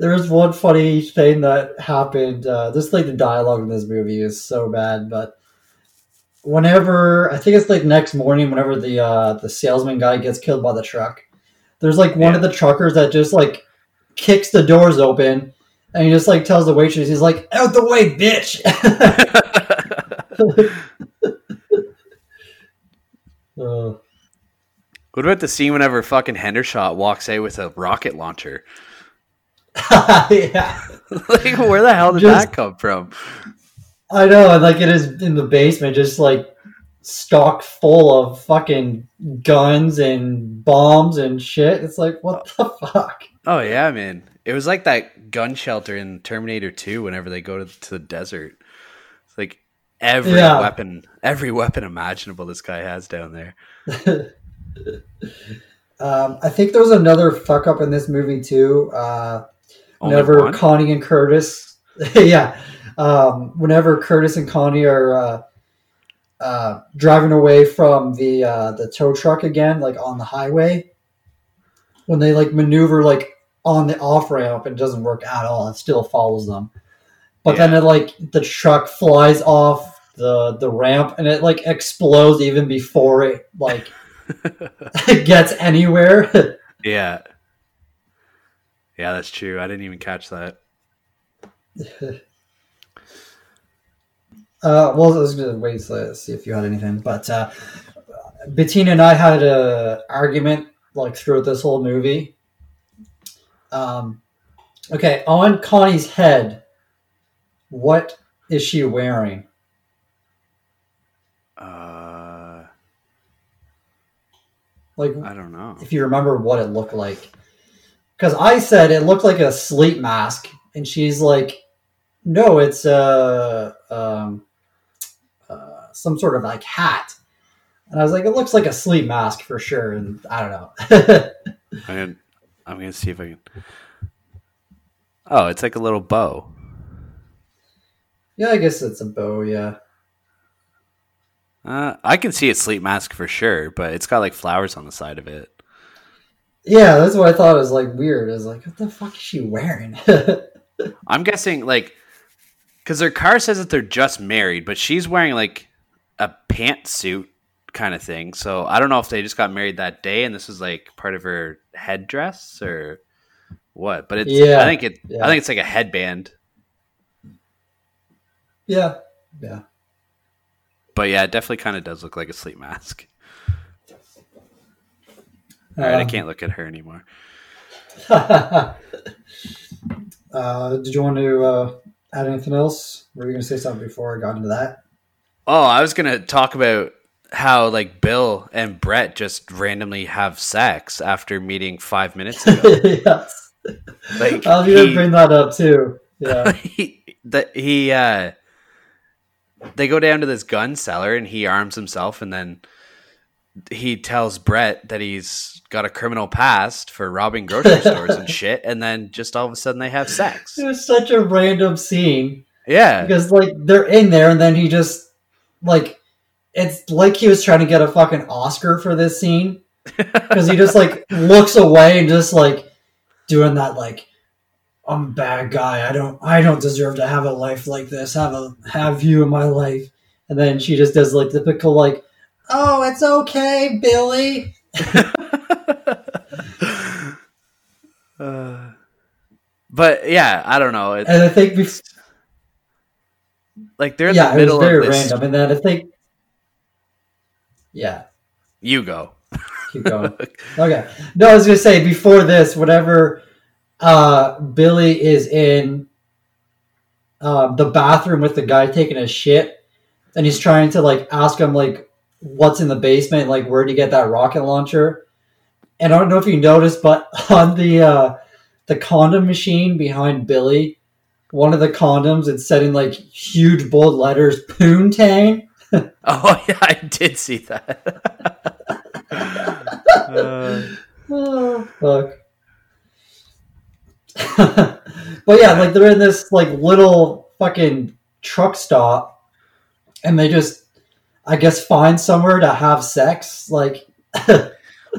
there was one funny thing that happened. This like the dialogue in this movie is so bad, but whenever, I think it's like next morning, whenever the salesman guy gets killed by the truck, there's like one of the truckers that just like kicks the doors open and he just like tells the waitress, he's like, out the way, bitch. What about the scene whenever fucking Hendershot walks out with a rocket launcher? Yeah. Like, where the hell did that come from? I know, and like it is in the basement, just like stock full of fucking guns and bombs and shit. It's like, what the fuck? Oh yeah, man. It was like that gun shelter in Terminator 2 whenever they go to the desert. It's like every weapon imaginable this guy has down there. I think there was another fuck up in this movie too. Whenever Connie and Curtis, whenever Curtis and Connie are driving away from the tow truck again, like on the highway, when they like maneuver like on the off ramp, it doesn't work at all. It still follows them. But then it like the truck flies off the ramp and it like explodes even before it like gets anywhere. Yeah. Yeah, that's true. I didn't even catch that. Well, I was going to wait to see if you had anything, but Bettina and I had an argument like throughout this whole movie. Okay, on Connie's head, what is she wearing? Like, I don't know if you remember what it looked like, because I said it looked like a sleep mask, and she's like, "No, it's some sort of like hat." And I was like, "It looks like a sleep mask for sure." And I don't know. I'm gonna see if I can. Oh, it's like a little bow. Yeah, I guess it's a bow. Yeah. I can see it's sleep mask for sure, but it's got like flowers on the side of it. Yeah, that's what I thought was like weird. I was like, what the fuck is she wearing? I'm guessing like, because their car says that they're just married, but she's wearing like a pantsuit kind of thing. So I don't know if they just got married that day and this is like part of her headdress or what, but it's, yeah. I think it's like a headband. Yeah. Yeah. But yeah, it definitely kind of does look like a sleep mask. All right, I can't look at her anymore. Did you want to add anything else? Were you going to say something before I got into that? Oh, I was going to talk about how like Bill and Brett just randomly have sex after meeting 5 minutes ago. Yes. Like, I was going to bring that up too. Yeah. They go down to this gun cellar and he arms himself and then he tells Brett that he's got a criminal past for robbing grocery stores and shit. And then just all of a sudden they have sex. It was such a random scene. Yeah. Because like they're in there and then he just like, it's like he was trying to get a fucking Oscar for this scene. Cause he just like looks away and just like doing that, like, I'm a bad guy. I don't deserve to have a life like this. Have you in my life. And then she just does like typical like, oh, it's okay, Billy. But yeah, I don't know. And I think like they're in the middle of this. Yeah, it was very random. And then I think, yeah. You go. Keep going. Okay. No, I was going to say before this, whatever. Billy is in the bathroom with the guy taking a shit and he's trying to like ask him like what's in the basement, like where do you get that rocket launcher. And I don't know if you noticed, but on the condom machine behind Billy, one of the condoms, it's said in like huge bold letters, Poontang. Oh yeah, I did see that. Oh fuck. But yeah, like they're in this like little fucking truck stop and they just, I guess, find somewhere to have sex. Like,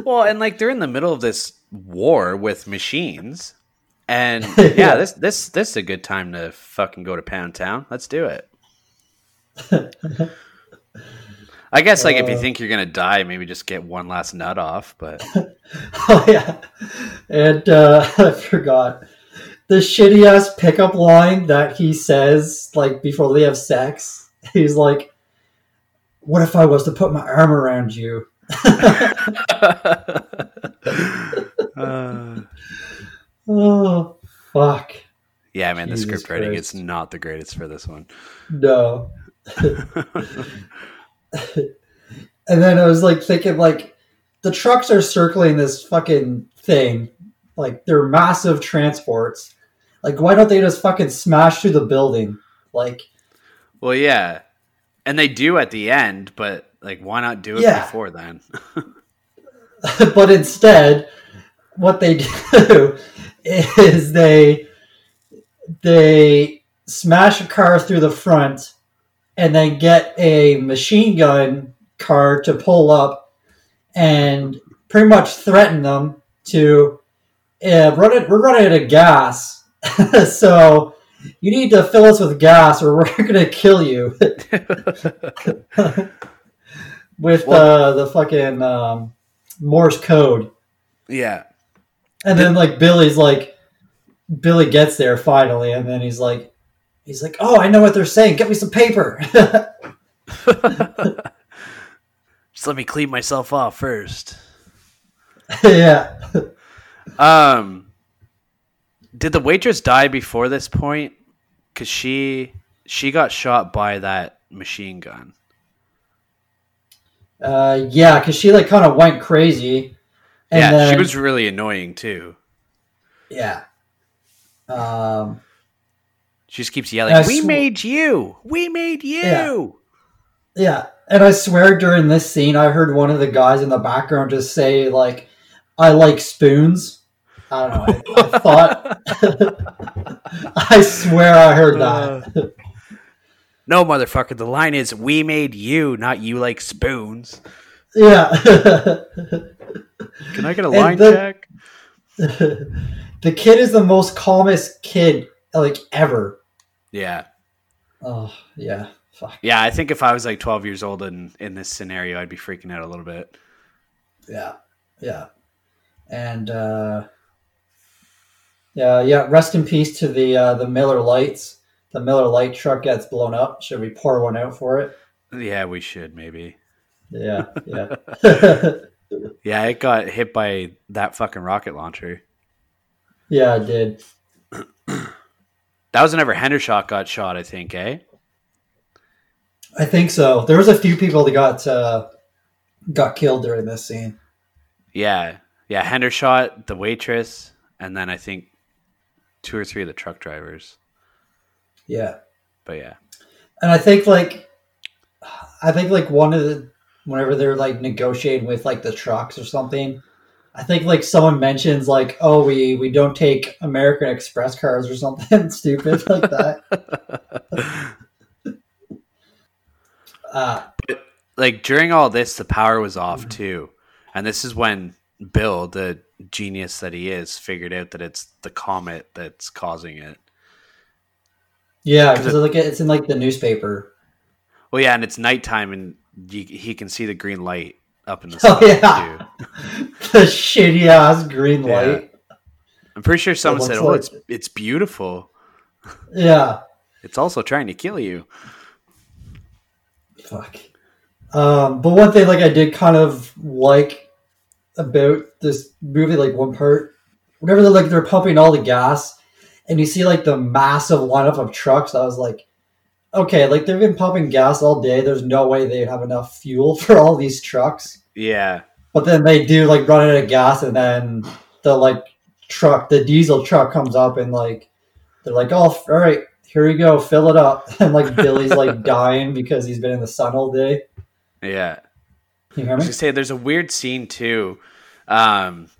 well, and like they're in the middle of this war with machines and yeah, yeah. This is a good time to fucking go to Pound Town. Let's do it. I guess like if you think you're going to die, maybe just get one last nut off, but. Oh yeah. And I forgot the shitty ass pickup line that he says like before they have sex. He's like, what if I was to put my arm around you? Oh fuck. Yeah, man, Jesus, the script writing is not the greatest for this one. No. And then I was like thinking like the trucks are circling this fucking thing. Like they're massive transports. Like why don't they just fucking smash through the building? Like, well, yeah. And they do at the end, but like why not do it before then? But instead what they do is they smash a car through the front and then get a machine gun car to pull up and pretty much threaten them to we're running out of gas. So you need to fill us with gas or we're going to kill you. With the fucking Morse code. Yeah. And then like Billy's like, Billy gets there finally, and then he's like, "Oh, I know what they're saying. Get me some paper." Just let me clean myself off first. Yeah. Did the waitress die before this point? Because she got shot by that machine gun. Yeah, because she like kind of went crazy. And yeah, then, she was really annoying too. Yeah. She just keeps yelling, "We made you!" Yeah, and I swear during this scene, I heard one of the guys in the background just say, like, "I like spoons." I don't know. I thought. I swear I heard that. No, motherfucker. The line is, "We made you, not you like spoons." Yeah. Can I get a line check? The kid is the most calmest kid like ever. Yeah. Oh yeah. Fuck. Yeah, I think if I was like 12 years old in this scenario, I'd be freaking out a little bit. Yeah. Yeah. And yeah, rest in peace to the Miller Lights. The Miller Lite truck gets blown up. Should we pour one out for it? Yeah, we should maybe. Yeah. Yeah, it got hit by that fucking rocket launcher. Yeah, it did. That was whenever Hendershot got shot, I think, eh? I think so. There was a few people that got killed during this scene. Yeah, Hendershot, the waitress, and then I think 2 or 3 of the truck drivers. Yeah. But yeah. And I think one of the, whenever they're like negotiating with like the trucks or something, I think like someone mentions like, "Oh, we don't take American Express cars" or something stupid like that. But like during all this, the power was off too. And this is when Bill, the genius that he is, figured out that it's the comet that's causing it. Yeah, because it's in like the newspaper. Well, yeah, and it's nighttime, and he can see the green light up in the sky. Oh, yeah, the shitty ass green light. I'm pretty sure someone said, "Oh, it's beautiful." Yeah, it's also trying to kill you. Fuck. But one thing, like, I did kind of like about this movie, like one part, whenever they're pumping all the gas. And you see, like, the massive lineup of trucks. I was like, okay, like, they've been pumping gas all day. There's no way they have enough fuel for all these trucks. Yeah. But then they do, like, run out of gas, and then the diesel truck comes up, and, like, they're like, "Oh, all right, here we go, fill it up." And, like, Billy's, like, dying because he's been in the sun all day. Yeah. You hear me? I was going to say, there's a weird scene, too,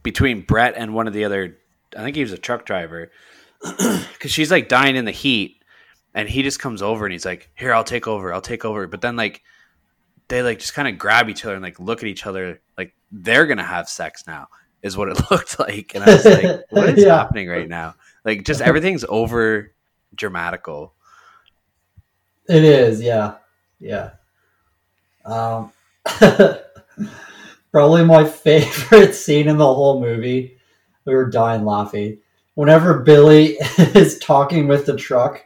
between Brett and one of the other, I think he was a truck driver, because she's like dying in the heat, and he just comes over and he's like, "Here, I'll take over. But then like they like just kind of grab each other and like look at each other like they're gonna have sex now is what it looked like. And I was like, what is happening right now? Like, just everything's over dramatical. It is. Yeah. Probably my favorite scene in the whole movie. We were dying laughing whenever Billy is talking with the truck.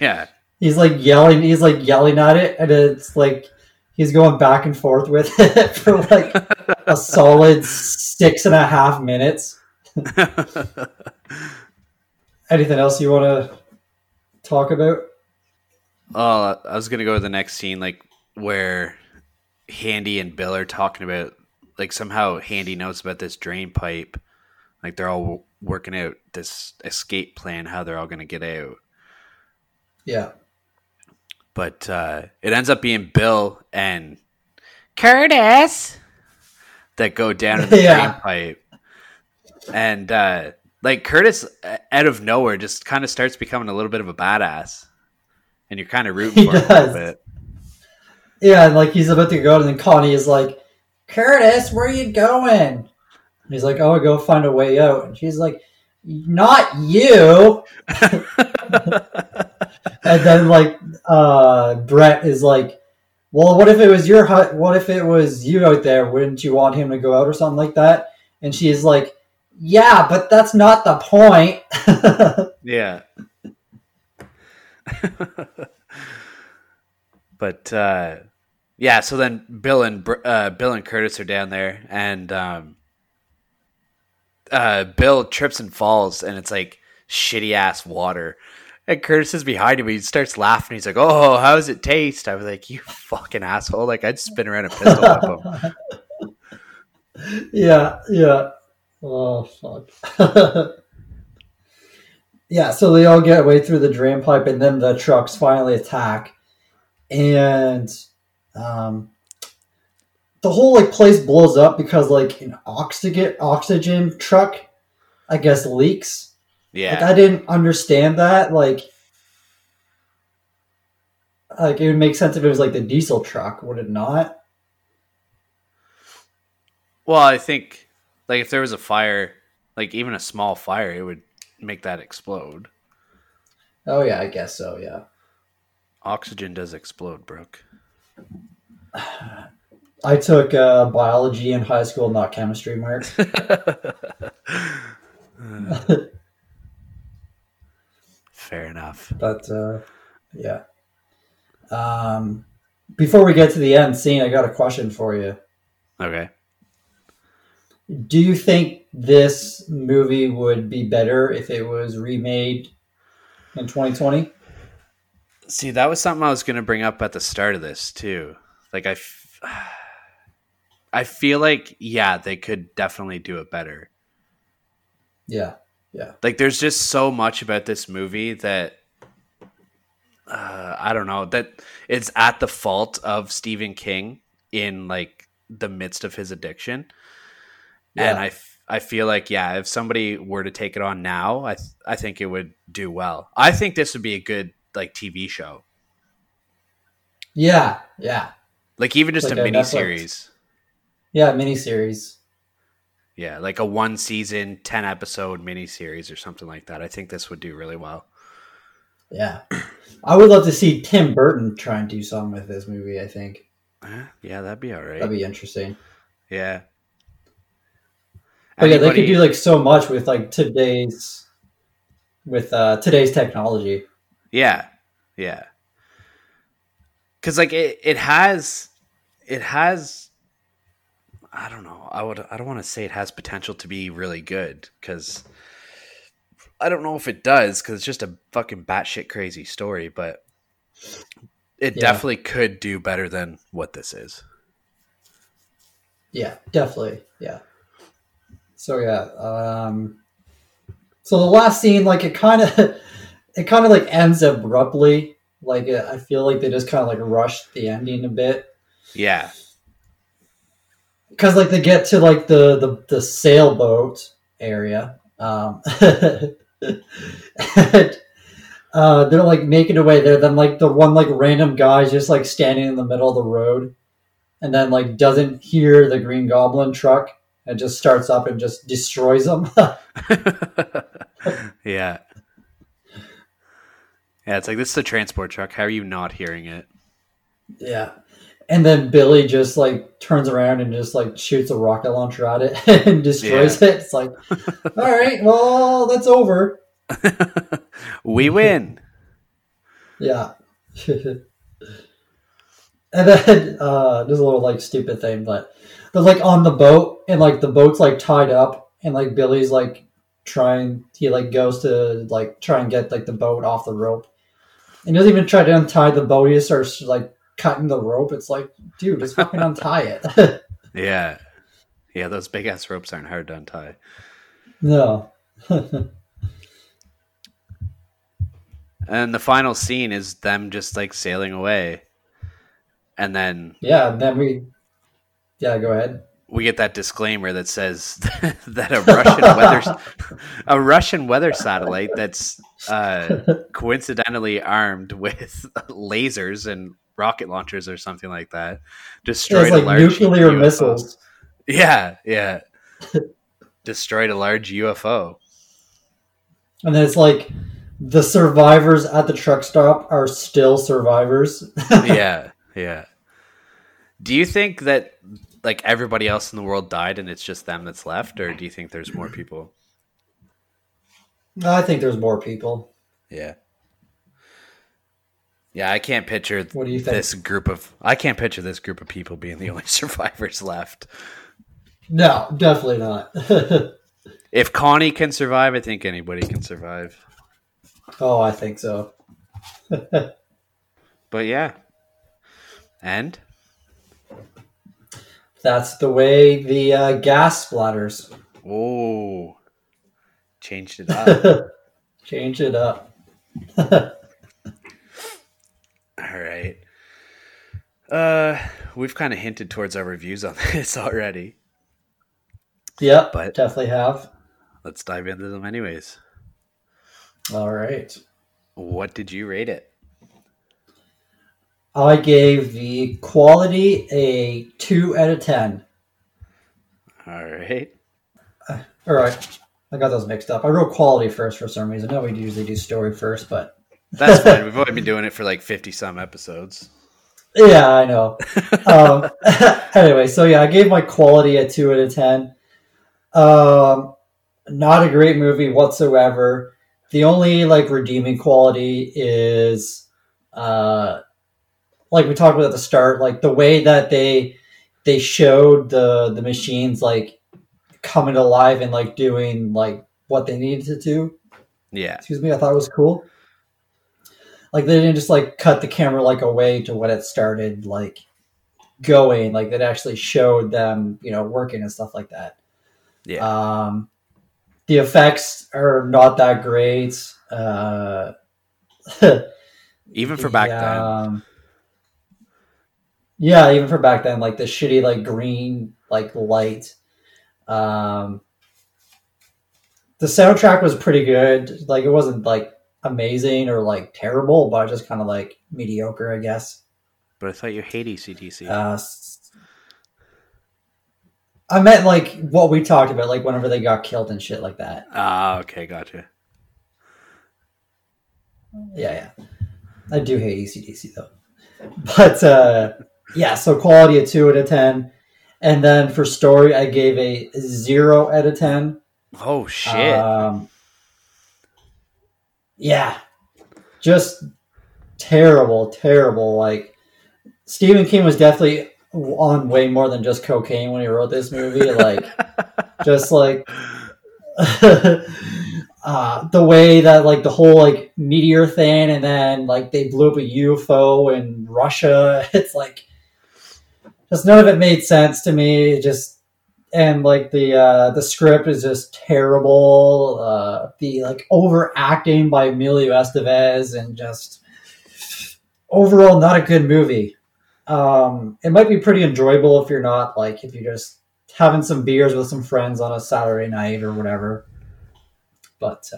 Yeah. He's like yelling at it, and it's like he's going back and forth with it for like a solid 6.5 minutes. Anything else you want to talk about? I was gonna go to the next scene, like where Handy and Bill are talking about like somehow Handy knows about this drain pipe. Like they're all working out this escape plan, how they're all going to get out. Yeah. But it ends up being Bill and Curtis that go down to the drain pipe. And like Curtis, out of nowhere, just kind of starts becoming a little bit of a badass. And you're kind of rooting for him a little bit. Yeah, and like he's about to go, and then Connie is like, "Curtis, where are you going?" And he's like, "Oh, go find a way out." And she's like, "Not you." And then like Brett is like, "Well, what if it was your hut? What if it was you out there? Wouldn't you want him to go out?" or something like that. And she's like, Yeah, but that's not the point. Yeah. But yeah, so then Bill and Curtis are down there, and Bill trips and falls, and it's like shitty ass water. And Curtis is behind him. He starts laughing. He's like, "Oh, how does it taste?" I was like, "You fucking asshole!" Like, I'd spin around and pistol whip him. Yeah, yeah. Oh fuck. Yeah. So they all get way through the drain pipe, and then the trucks finally attack, and the whole like place blows up because like an oxygen truck, I guess, leaks. Yeah, like, I didn't understand that. Like it would make sense if it was like the diesel truck, would it not? Well, I think like if there was a fire, like even a small fire, it would make that explode. Oh yeah, I guess so. Yeah, oxygen does explode, Brooke. I took biology in high school, not chemistry, Mark. Fair enough. But, yeah. Before we get to the end scene, I got a question for you. Okay. Do you think this movie would be better if it was remade in 2020? See, that was something I was going to bring up at the start of this, too. Like, I feel like, yeah, they could definitely do it better. Yeah. Yeah, like there's just so much about this movie that I don't know, that it's at the fault of Stephen King in like the midst of his addiction. Yeah. And I feel like, yeah, if somebody were to take it on now, I think it would do well. I think this would be a good like TV show. Yeah, yeah. Like even just like a miniseries. Yeah, miniseries. Yeah, like a 1-season, 10-episode miniseries or something like that. I think this would do really well. Yeah. I would love to see Tim Burton try and do something with this movie, I think. Yeah, that'd be all right. That'd be interesting. Yeah. But yeah, they could do like so much with like today's technology. Yeah. Yeah. Cause like it has I don't know. I don't want to say it has potential to be really good, because I don't know if it does, because it's just a fucking batshit crazy story, but it definitely could do better than what this is. Yeah, definitely. Yeah. So yeah. So the last scene, like it kind of like ends abruptly. Like I feel like they just kind of like rushed the ending a bit. Yeah. Because like they get to like the sailboat area, and, they're like making their way there. Then like the one like random guy is just like standing in the middle of the road, and then like doesn't hear the Green Goblin truck and just starts up and just destroys them. Yeah, it's like, this is a transport truck. How are you not hearing it? Yeah. And then Billy just like turns around and just like shoots a rocket launcher at it and destroys it. It's like, all right, well, that's over. We win. Yeah. And then there's a little like stupid thing, but they're like on the boat, and like the boat's like tied up, and like Billy's like goes to like try and get like the boat off the rope, and he doesn't even try to untie the boat. He just starts like cutting the rope. It's like, dude, just fucking untie it. yeah those big ass ropes aren't hard to untie. No. And the final scene is them just like sailing away, and then we get that disclaimer that says that a Russian weather satellite that's coincidentally armed with lasers and rocket launchers or something like that destroyed like a large nuclear UFO. Missiles. Yeah Destroyed a large UFO, and then it's like the survivors at the truck stop are still survivors. yeah do you think that like everybody else in the world died and it's just them that's left, or do you think there's more people? No, I think there's more people. Yeah. Yeah, I can't picture this group of people being the only survivors left. No, definitely not. If Connie can survive, I think anybody can survive. Oh, I think so. But yeah. And? That's the way the gas splatters. Oh. Changed it up. Change it up. All right. We've kind of hinted towards our reviews on this already. Yep, but definitely have. Let's dive into them anyways. All right. What did you rate it? I gave the quality a 2 out of 10. All right. All right. I got those mixed up. I wrote quality first for some reason. I know we usually do story first, but... That's fine. We've only been doing it for like 50-some episodes. Yeah, I know. Anyway, so yeah, I gave my quality a 2 out of 10. Not a great movie whatsoever. The only like redeeming quality is... like we talked about at the start, like the way that they showed the machines like coming alive and like doing like what they needed to do. Yeah. Excuse me. I thought it was cool. Like they didn't just like cut the camera like away to what it started like going. Like it actually showed them, you know, working and stuff like that. Yeah. The effects are not that great. Even for back then. Yeah, even for back then, like the shitty, like green, like light. The soundtrack was pretty good. Like it wasn't like amazing or like terrible, but just kind of like mediocre, I guess. But I thought you hate AC/DC. I meant like what we talked about, like whenever they got killed and shit like that. Ah, okay, gotcha. Yeah, yeah. I do hate AC/DC though, but. Yeah, so quality a 2 out of 10. And then for story, I gave a 0 out of 10. Oh, shit. Yeah. Just terrible, terrible. Like, Stephen King was definitely on way more than just cocaine when he wrote this movie. Like, just like... the way that like the whole like meteor thing and then like they blew up a UFO in Russia. It's like... Just none of it made sense to me. It just, and like the script is just terrible. The like overacting by Emilio Estevez and just overall not a good movie. It might be pretty enjoyable if you're not like, if you're just having some beers with some friends on a Saturday night or whatever. But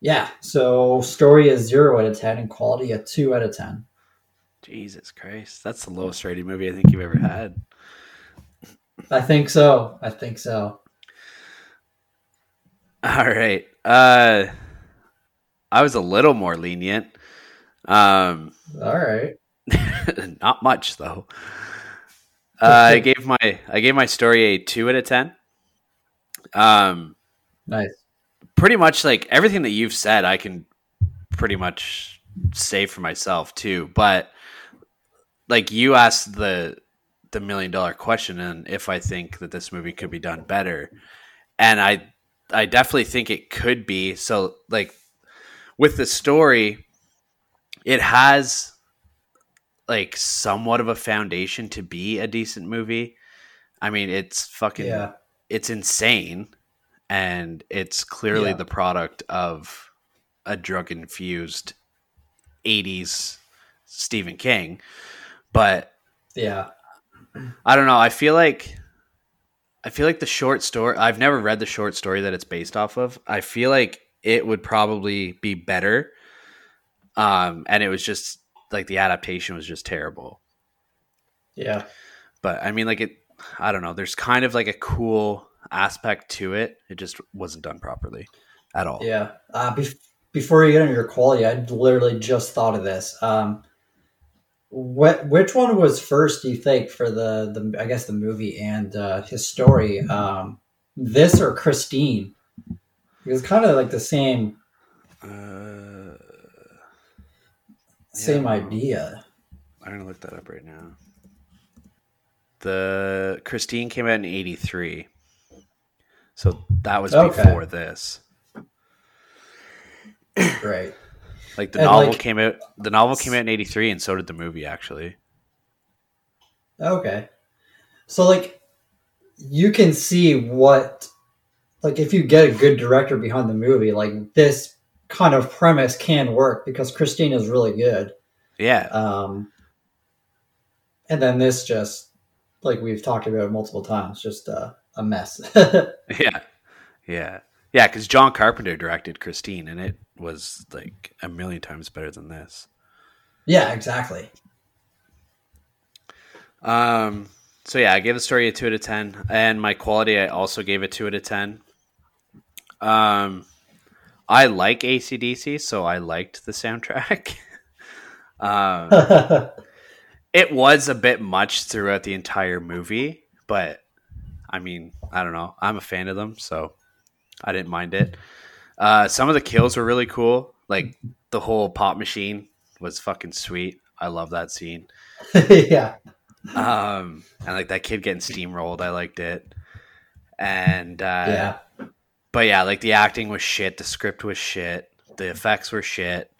yeah, so story is 0 out of 10 and quality a 2 out of 10. Jesus Christ. That's the lowest rated movie I think you've ever had. I think so. All right. I was a little more lenient. All right. Not much though. I gave my story a 2 out of 10. Nice. Pretty much like everything that you've said, I can pretty much say for myself too, but like you asked the $1 million question and if I think that this movie could be done better. And I definitely think it could be. So like with the story, it has like somewhat of a foundation to be a decent movie. I mean, it's fucking, It's insane. And it's clearly the product of a drug infused 80s Stephen King. But yeah, I don't know. I feel like the short story, I've never read the short story that it's based off of. I feel like it would probably be better. And it was just like the adaptation was just terrible. Yeah. But I mean, like it, I don't know. There's kind of like a cool aspect to it. It just wasn't done properly at all. Yeah. Before you get into your quality, I literally just thought of this. Which one was first, do you think, for the I guess the movie and his story? This or Christine? It was kind of like the same same idea. I'm gonna look that up right now. The Christine came out in 1983, so that was before this. Right. Like the novel came out in 1983, and so did the movie, actually. Okay. So like you can see what, like, if you get a good director behind the movie, like this kind of premise can work because Christine is really good. Yeah. And then this, just like we've talked about it multiple times, just a mess. Yeah, because John Carpenter directed Christine, and it was like a million times better than this. Yeah, exactly. So yeah, I gave the story a 2 out of 10, and my quality I also gave a 2 out of 10. I like AC/DC, so I liked the soundtrack. It was a bit much throughout the entire movie, but I mean, I don't know. I'm a fan of them, so I didn't mind it. Some of the kills were really cool. Like the whole pop machine was fucking sweet. I love that scene. Yeah. And like that kid getting steamrolled, I liked it. And but yeah, like the acting was shit, the script was shit, the effects were shit.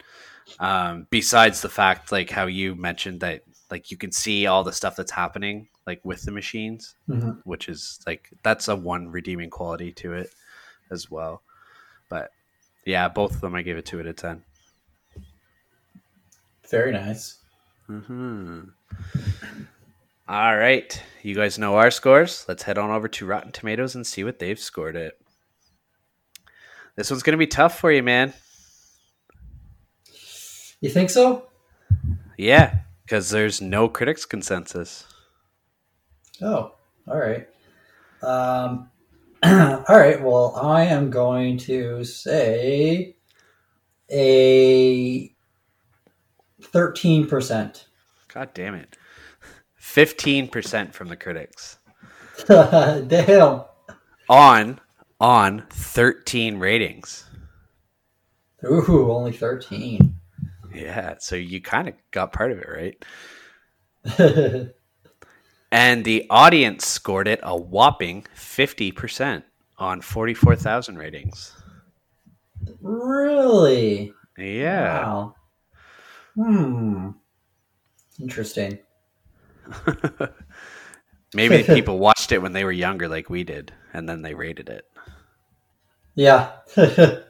Besides the fact, like how you mentioned that, like you can see all the stuff that's happening, like with the machines, mm-hmm. which is like that's a one redeeming quality to it as well. But yeah, both of them I gave it 2 out of 10. Very nice. Mm-hmm. All right, you guys know our scores. Let's head on over to Rotten Tomatoes and see what they've scored it. This one's gonna be tough for you, man. You think so? Yeah, because there's no critics consensus. Oh, all right. All right, well, I am going to say a 13%. God damn it. 15% from the critics. Damn. On 13 ratings. Ooh, only 13. Yeah, so you kind of got part of it, right? And the audience scored it a whopping 50% on 44,000 ratings. Really? Yeah. Wow. Interesting. Maybe people watched it when they were younger like we did, and then they rated it. Yeah. All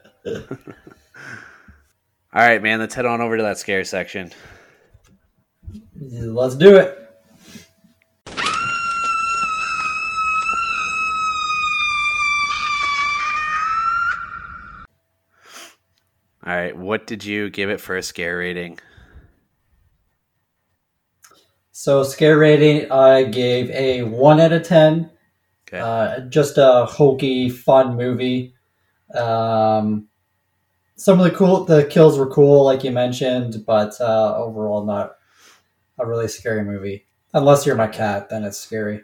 right, man, let's head on over to that scare section. Let's do it. All right, what did you give it for a scare rating? So scare rating, I gave a 1 out of 10. Okay. Just a hokey, fun movie. Some of the kills were cool, like you mentioned, but overall not a really scary movie. Unless you're my cat, then it's scary.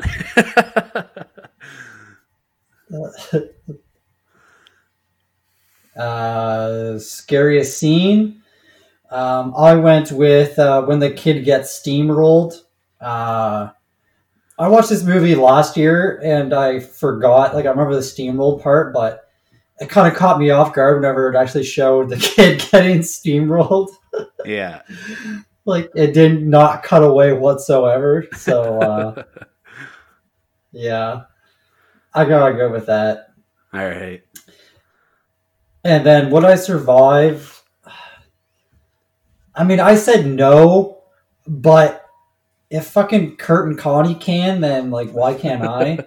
Scariest scene. I went with when the kid gets steamrolled. I watched this movie last year and I forgot, like I remember the steamrolled part, but it kind of caught me off guard whenever it actually showed the kid getting steamrolled. Yeah. Like it did not cut away whatsoever. So yeah, I gotta go with that. All right. And then would I survive? I mean, I said no, but if fucking Kurt and Connie can, then like why can't I?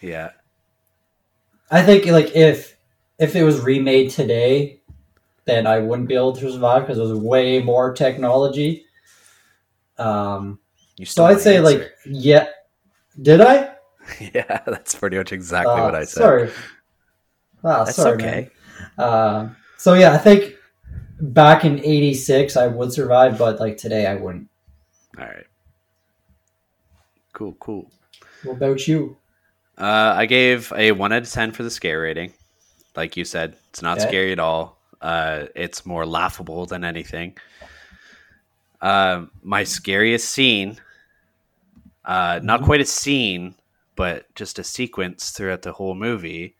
Yeah. I think like if it was remade today, then I wouldn't be able to survive because there's way more technology. So I'd say like yeah. Did I? Yeah, that's pretty much exactly what I said. Sorry. Oh, that's sorry, okay. Man. So yeah, I think back in 86 I would survive, but like today I wouldn't. All right. Cool. What about you? I gave a 1 out of 10 for the scare rating. Like you said, it's not scary at all. It's more laughable than anything. My scariest scene, not quite a scene, but just a sequence throughout the whole movie,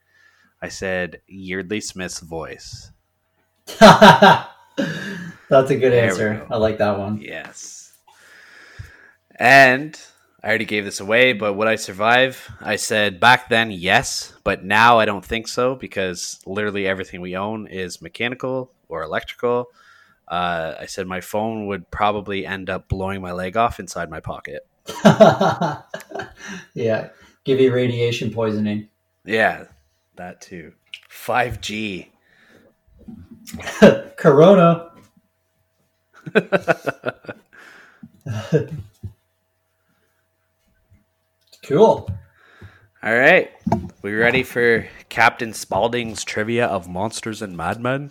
I said Yeardley Smith's voice. That's a good answer. I like that one. Yes. And I already gave this away, but would I survive? I said back then, yes, but now I don't think so, because literally everything we own is mechanical or electrical. I said my phone would probably end up blowing my leg off inside my pocket. Yeah. Give you radiation poisoning. Yeah, that too. 5G. Corona. Cool. All right. We ready for Captain Spaulding's Trivia of Monsters and Madmen?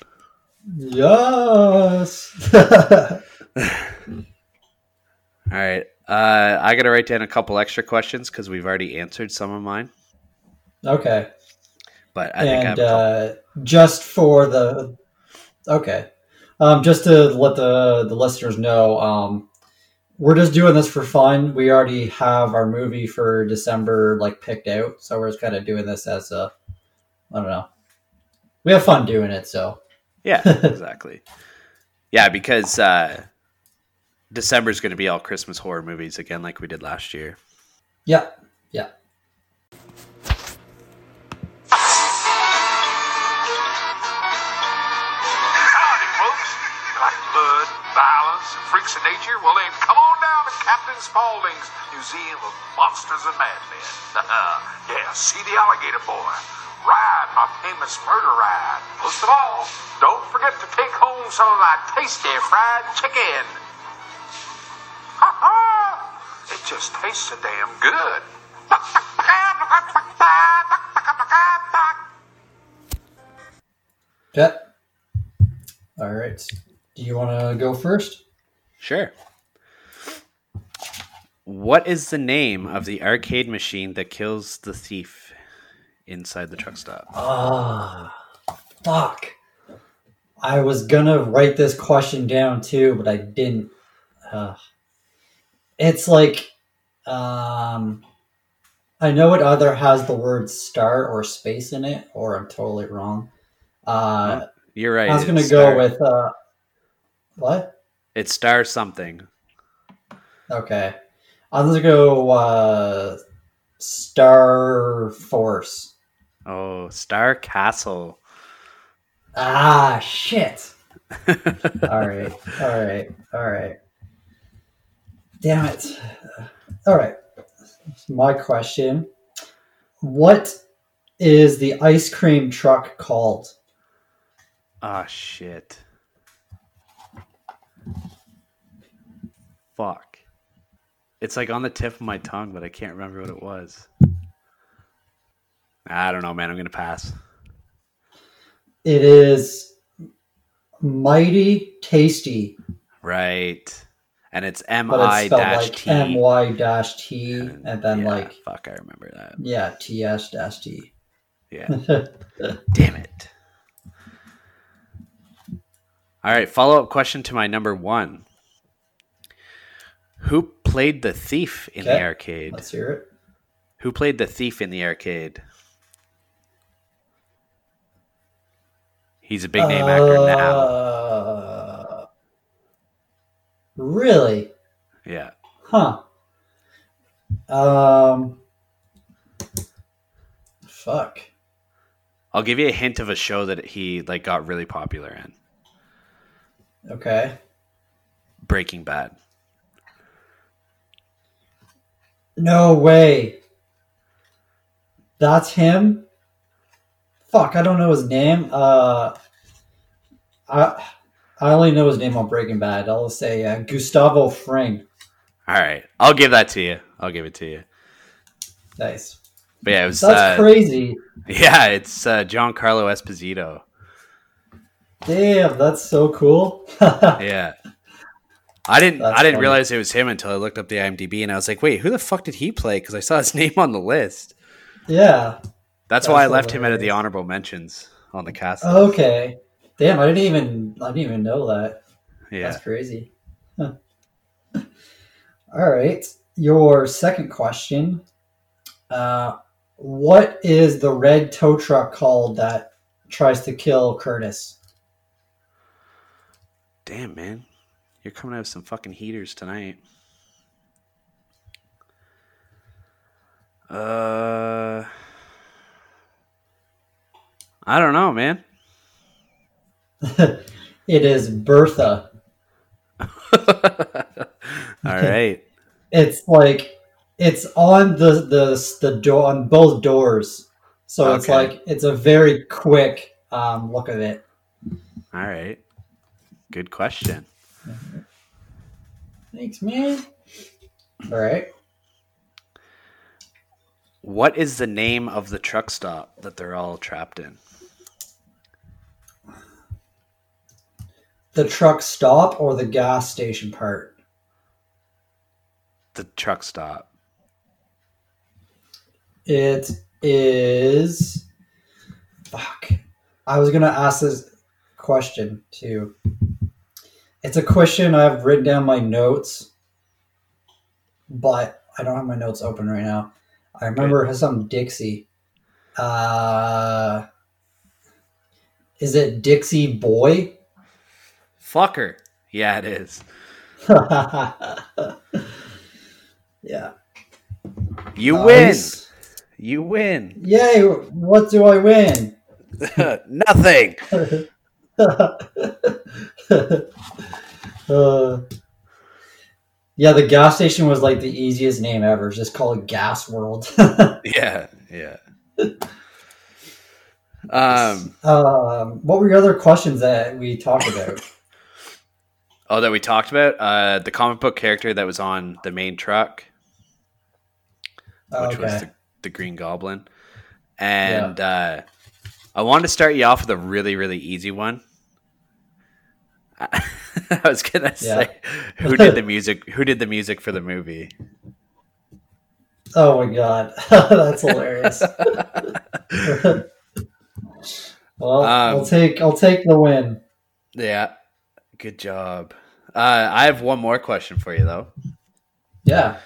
Yes. All right. I got to write down a couple extra questions because we've already answered some of mine. Okay. But just to let the listeners know, we're just doing this for fun. We already have our movie for December picked out, so we're just kind of doing this as a, I don't know. We have fun doing it, so. Yeah, exactly. Yeah, because December's going to be all Christmas horror movies again like we did last year. Yeah, yeah. Freaks of nature, well then come on down to Captain Spaulding's Museum of Monsters and Madmen. Yeah, see the alligator boy. Ride my famous murder ride. Most of all, don't forget to take home some of my tasty fried chicken. Ha-ha! It just tastes so damn good. Yeah. All right. Do you want to go first? Sure. What is the name of the arcade machine that kills the thief inside the truck stop? Fuck. I was going to write this question down too, but I didn't. It's I know it either has the word star or space in it, or I'm totally wrong. You're right. I was going to go with... what? It's star something. Okay. I'm going to go Star Force. Oh, Star Castle. Ah, shit. All right. Damn it. All right. My question. What is the ice cream truck called? Ah, shit. Fuck. It's on the tip of my tongue, but I can't remember what it was. I don't know, man. I'm going to pass. It is Mighty Tasty. Right. And it's M-I-T. M-Y-T. And then fuck, I remember that. Yeah, T-S-T. Yeah. Damn it. All right, follow-up question to my number one. Who played the thief in the arcade? Let's hear it. Who played the thief in the arcade? He's a big name actor now. Really? Yeah. Huh. Fuck. I'll give you a hint of a show that he got really popular in. Okay. Breaking Bad. No way. That's him? Fuck, I don't know his name. I only know his name on Breaking Bad. I'll say Gustavo Fring. All right. I'll give that to you. I'll give it to you. Nice. But yeah, that's crazy. Yeah, it's Giancarlo Esposito. Damn, that's so cool. Yeah. I didn't realize it was him until I looked up the IMDb and I was like, wait, who the fuck did he play? Because I saw his name on the list. Yeah. That's why I left him out of the honorable mentions on the cast. Okay. Damn, I didn't even know that. Yeah. That's crazy. Huh. All right. Your second question. What is the red tow truck called that tries to kill Curtis? Damn, man. You're coming out with some fucking heaters tonight. I don't know, man. It is Bertha. All right. It's like it's on the door on both doors, so okay. It's like it's a very quick look at it. All right, good question. Thanks, man. All right. What is the name of the truck stop that they're all trapped in? The truck stop or the gas station part? The truck stop. It is... Fuck. I was going to ask this question too. It's a question I've written down my notes, but I don't have my notes open right now. I remember it has some Dixie. Is it Dixie Boy? Fucker. Yeah, it is. Yeah. You nice. Win. You win. Yay. What do I win? Nothing. Yeah, the gas station was like the easiest name ever. Just call it Gas World. Yeah. What were your other questions that we talked about? Oh, that we talked about? The comic book character that was on the main truck, which was the Green Goblin. And I wanted to start you off with a really, really easy one. I was gonna say, who did the music? Who did the music for the movie? Oh my god, that's hilarious! Well, I'll take the win. Yeah, good job. I have one more question for you, though. Yeah.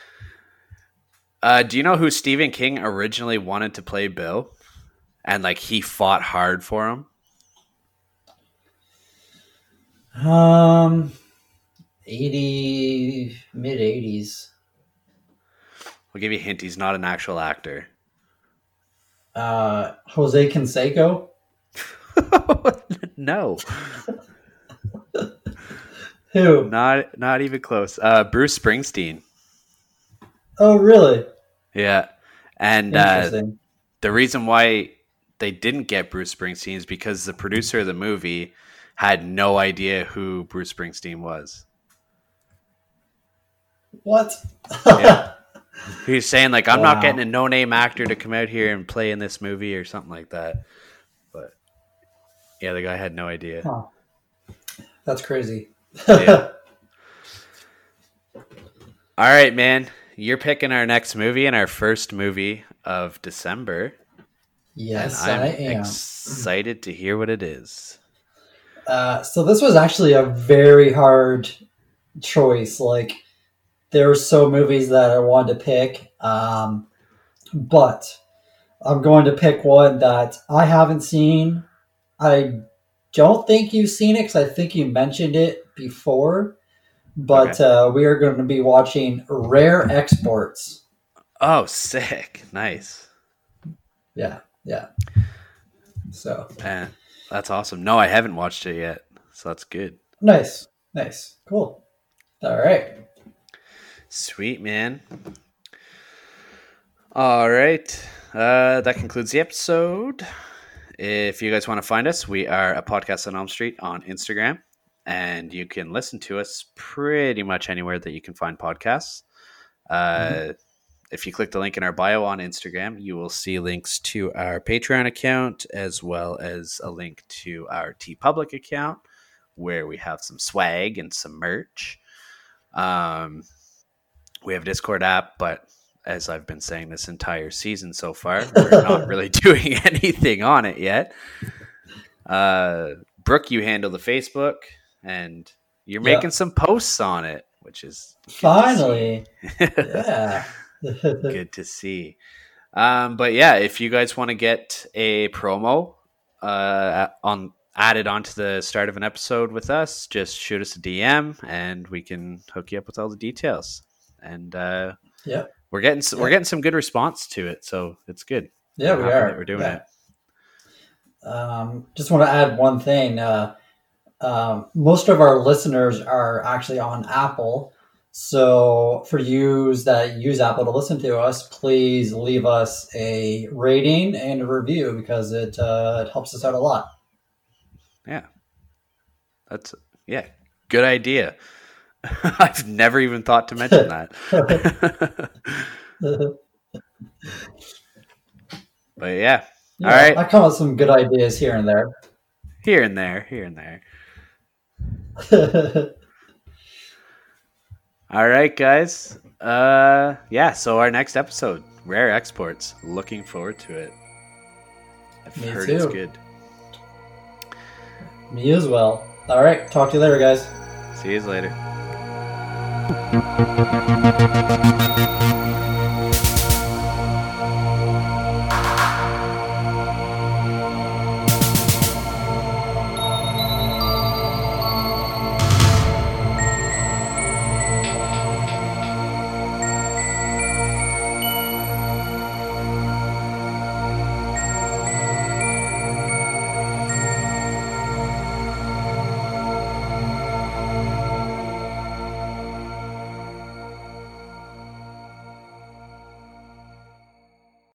Do you know who Stephen King originally wanted to play Bill, and like he fought hard for him? Mid-80s. We'll give you a hint. He's not an actual actor. Jose Canseco? No. Who? Not even close. Bruce Springsteen. Oh, really? Yeah. And the reason why they didn't get Bruce Springsteen is because the producer of the movie had no idea who Bruce Springsteen was. What? Yeah. He's saying like, I'm not getting a no-name actor to come out here and play in this movie or something like that. But yeah, the guy had no idea. Huh. That's crazy. Yeah. All right, man. You're picking our next movie and our first movie of December. Yes, I am. I'm excited to hear what it is. So this was actually a very hard choice. Like there were so movies that I wanted to pick, but I'm going to pick one that I haven't seen. I don't think you've seen it because I think you mentioned it before, but we are going to be watching Rare Exports. Oh, sick. Nice. Yeah. So... That's awesome. No, I haven't watched it yet, so that's good. Nice. Cool. All right. Sweet, man. All right. That concludes the episode. If you guys want to find us, we are a Podcast on Elm Street on Instagram, and you can listen to us pretty much anywhere that you can find podcasts. If you click the link in our bio on Instagram, you will see links to our Patreon account as well as a link to our TeePublic account where we have some swag and some merch. We have a Discord app, but as I've been saying this entire season so far, we're not really doing anything on it yet. Brooke, you handle the Facebook, and you're making some posts on it, which is finally good to see. But yeah, if you guys want to get a promo added onto the start of an episode with us, just shoot us a DM and we can hook you up with all the details. And we're getting some good response to it, so it's good. Yeah, we are. We're doing it. Just want to add one thing. Most of our listeners are actually on Apple. So for you that use Apple to listen to us, please leave us a rating and a review, because it helps us out a lot. Yeah. That's good idea. I've never even thought to mention that. But yeah. All right. I come up with some good ideas here and there. All right, guys. So our next episode, Rare Exports. Looking forward to it. I've heard it's good. Me as well. All right. Talk to you later, guys. See you later.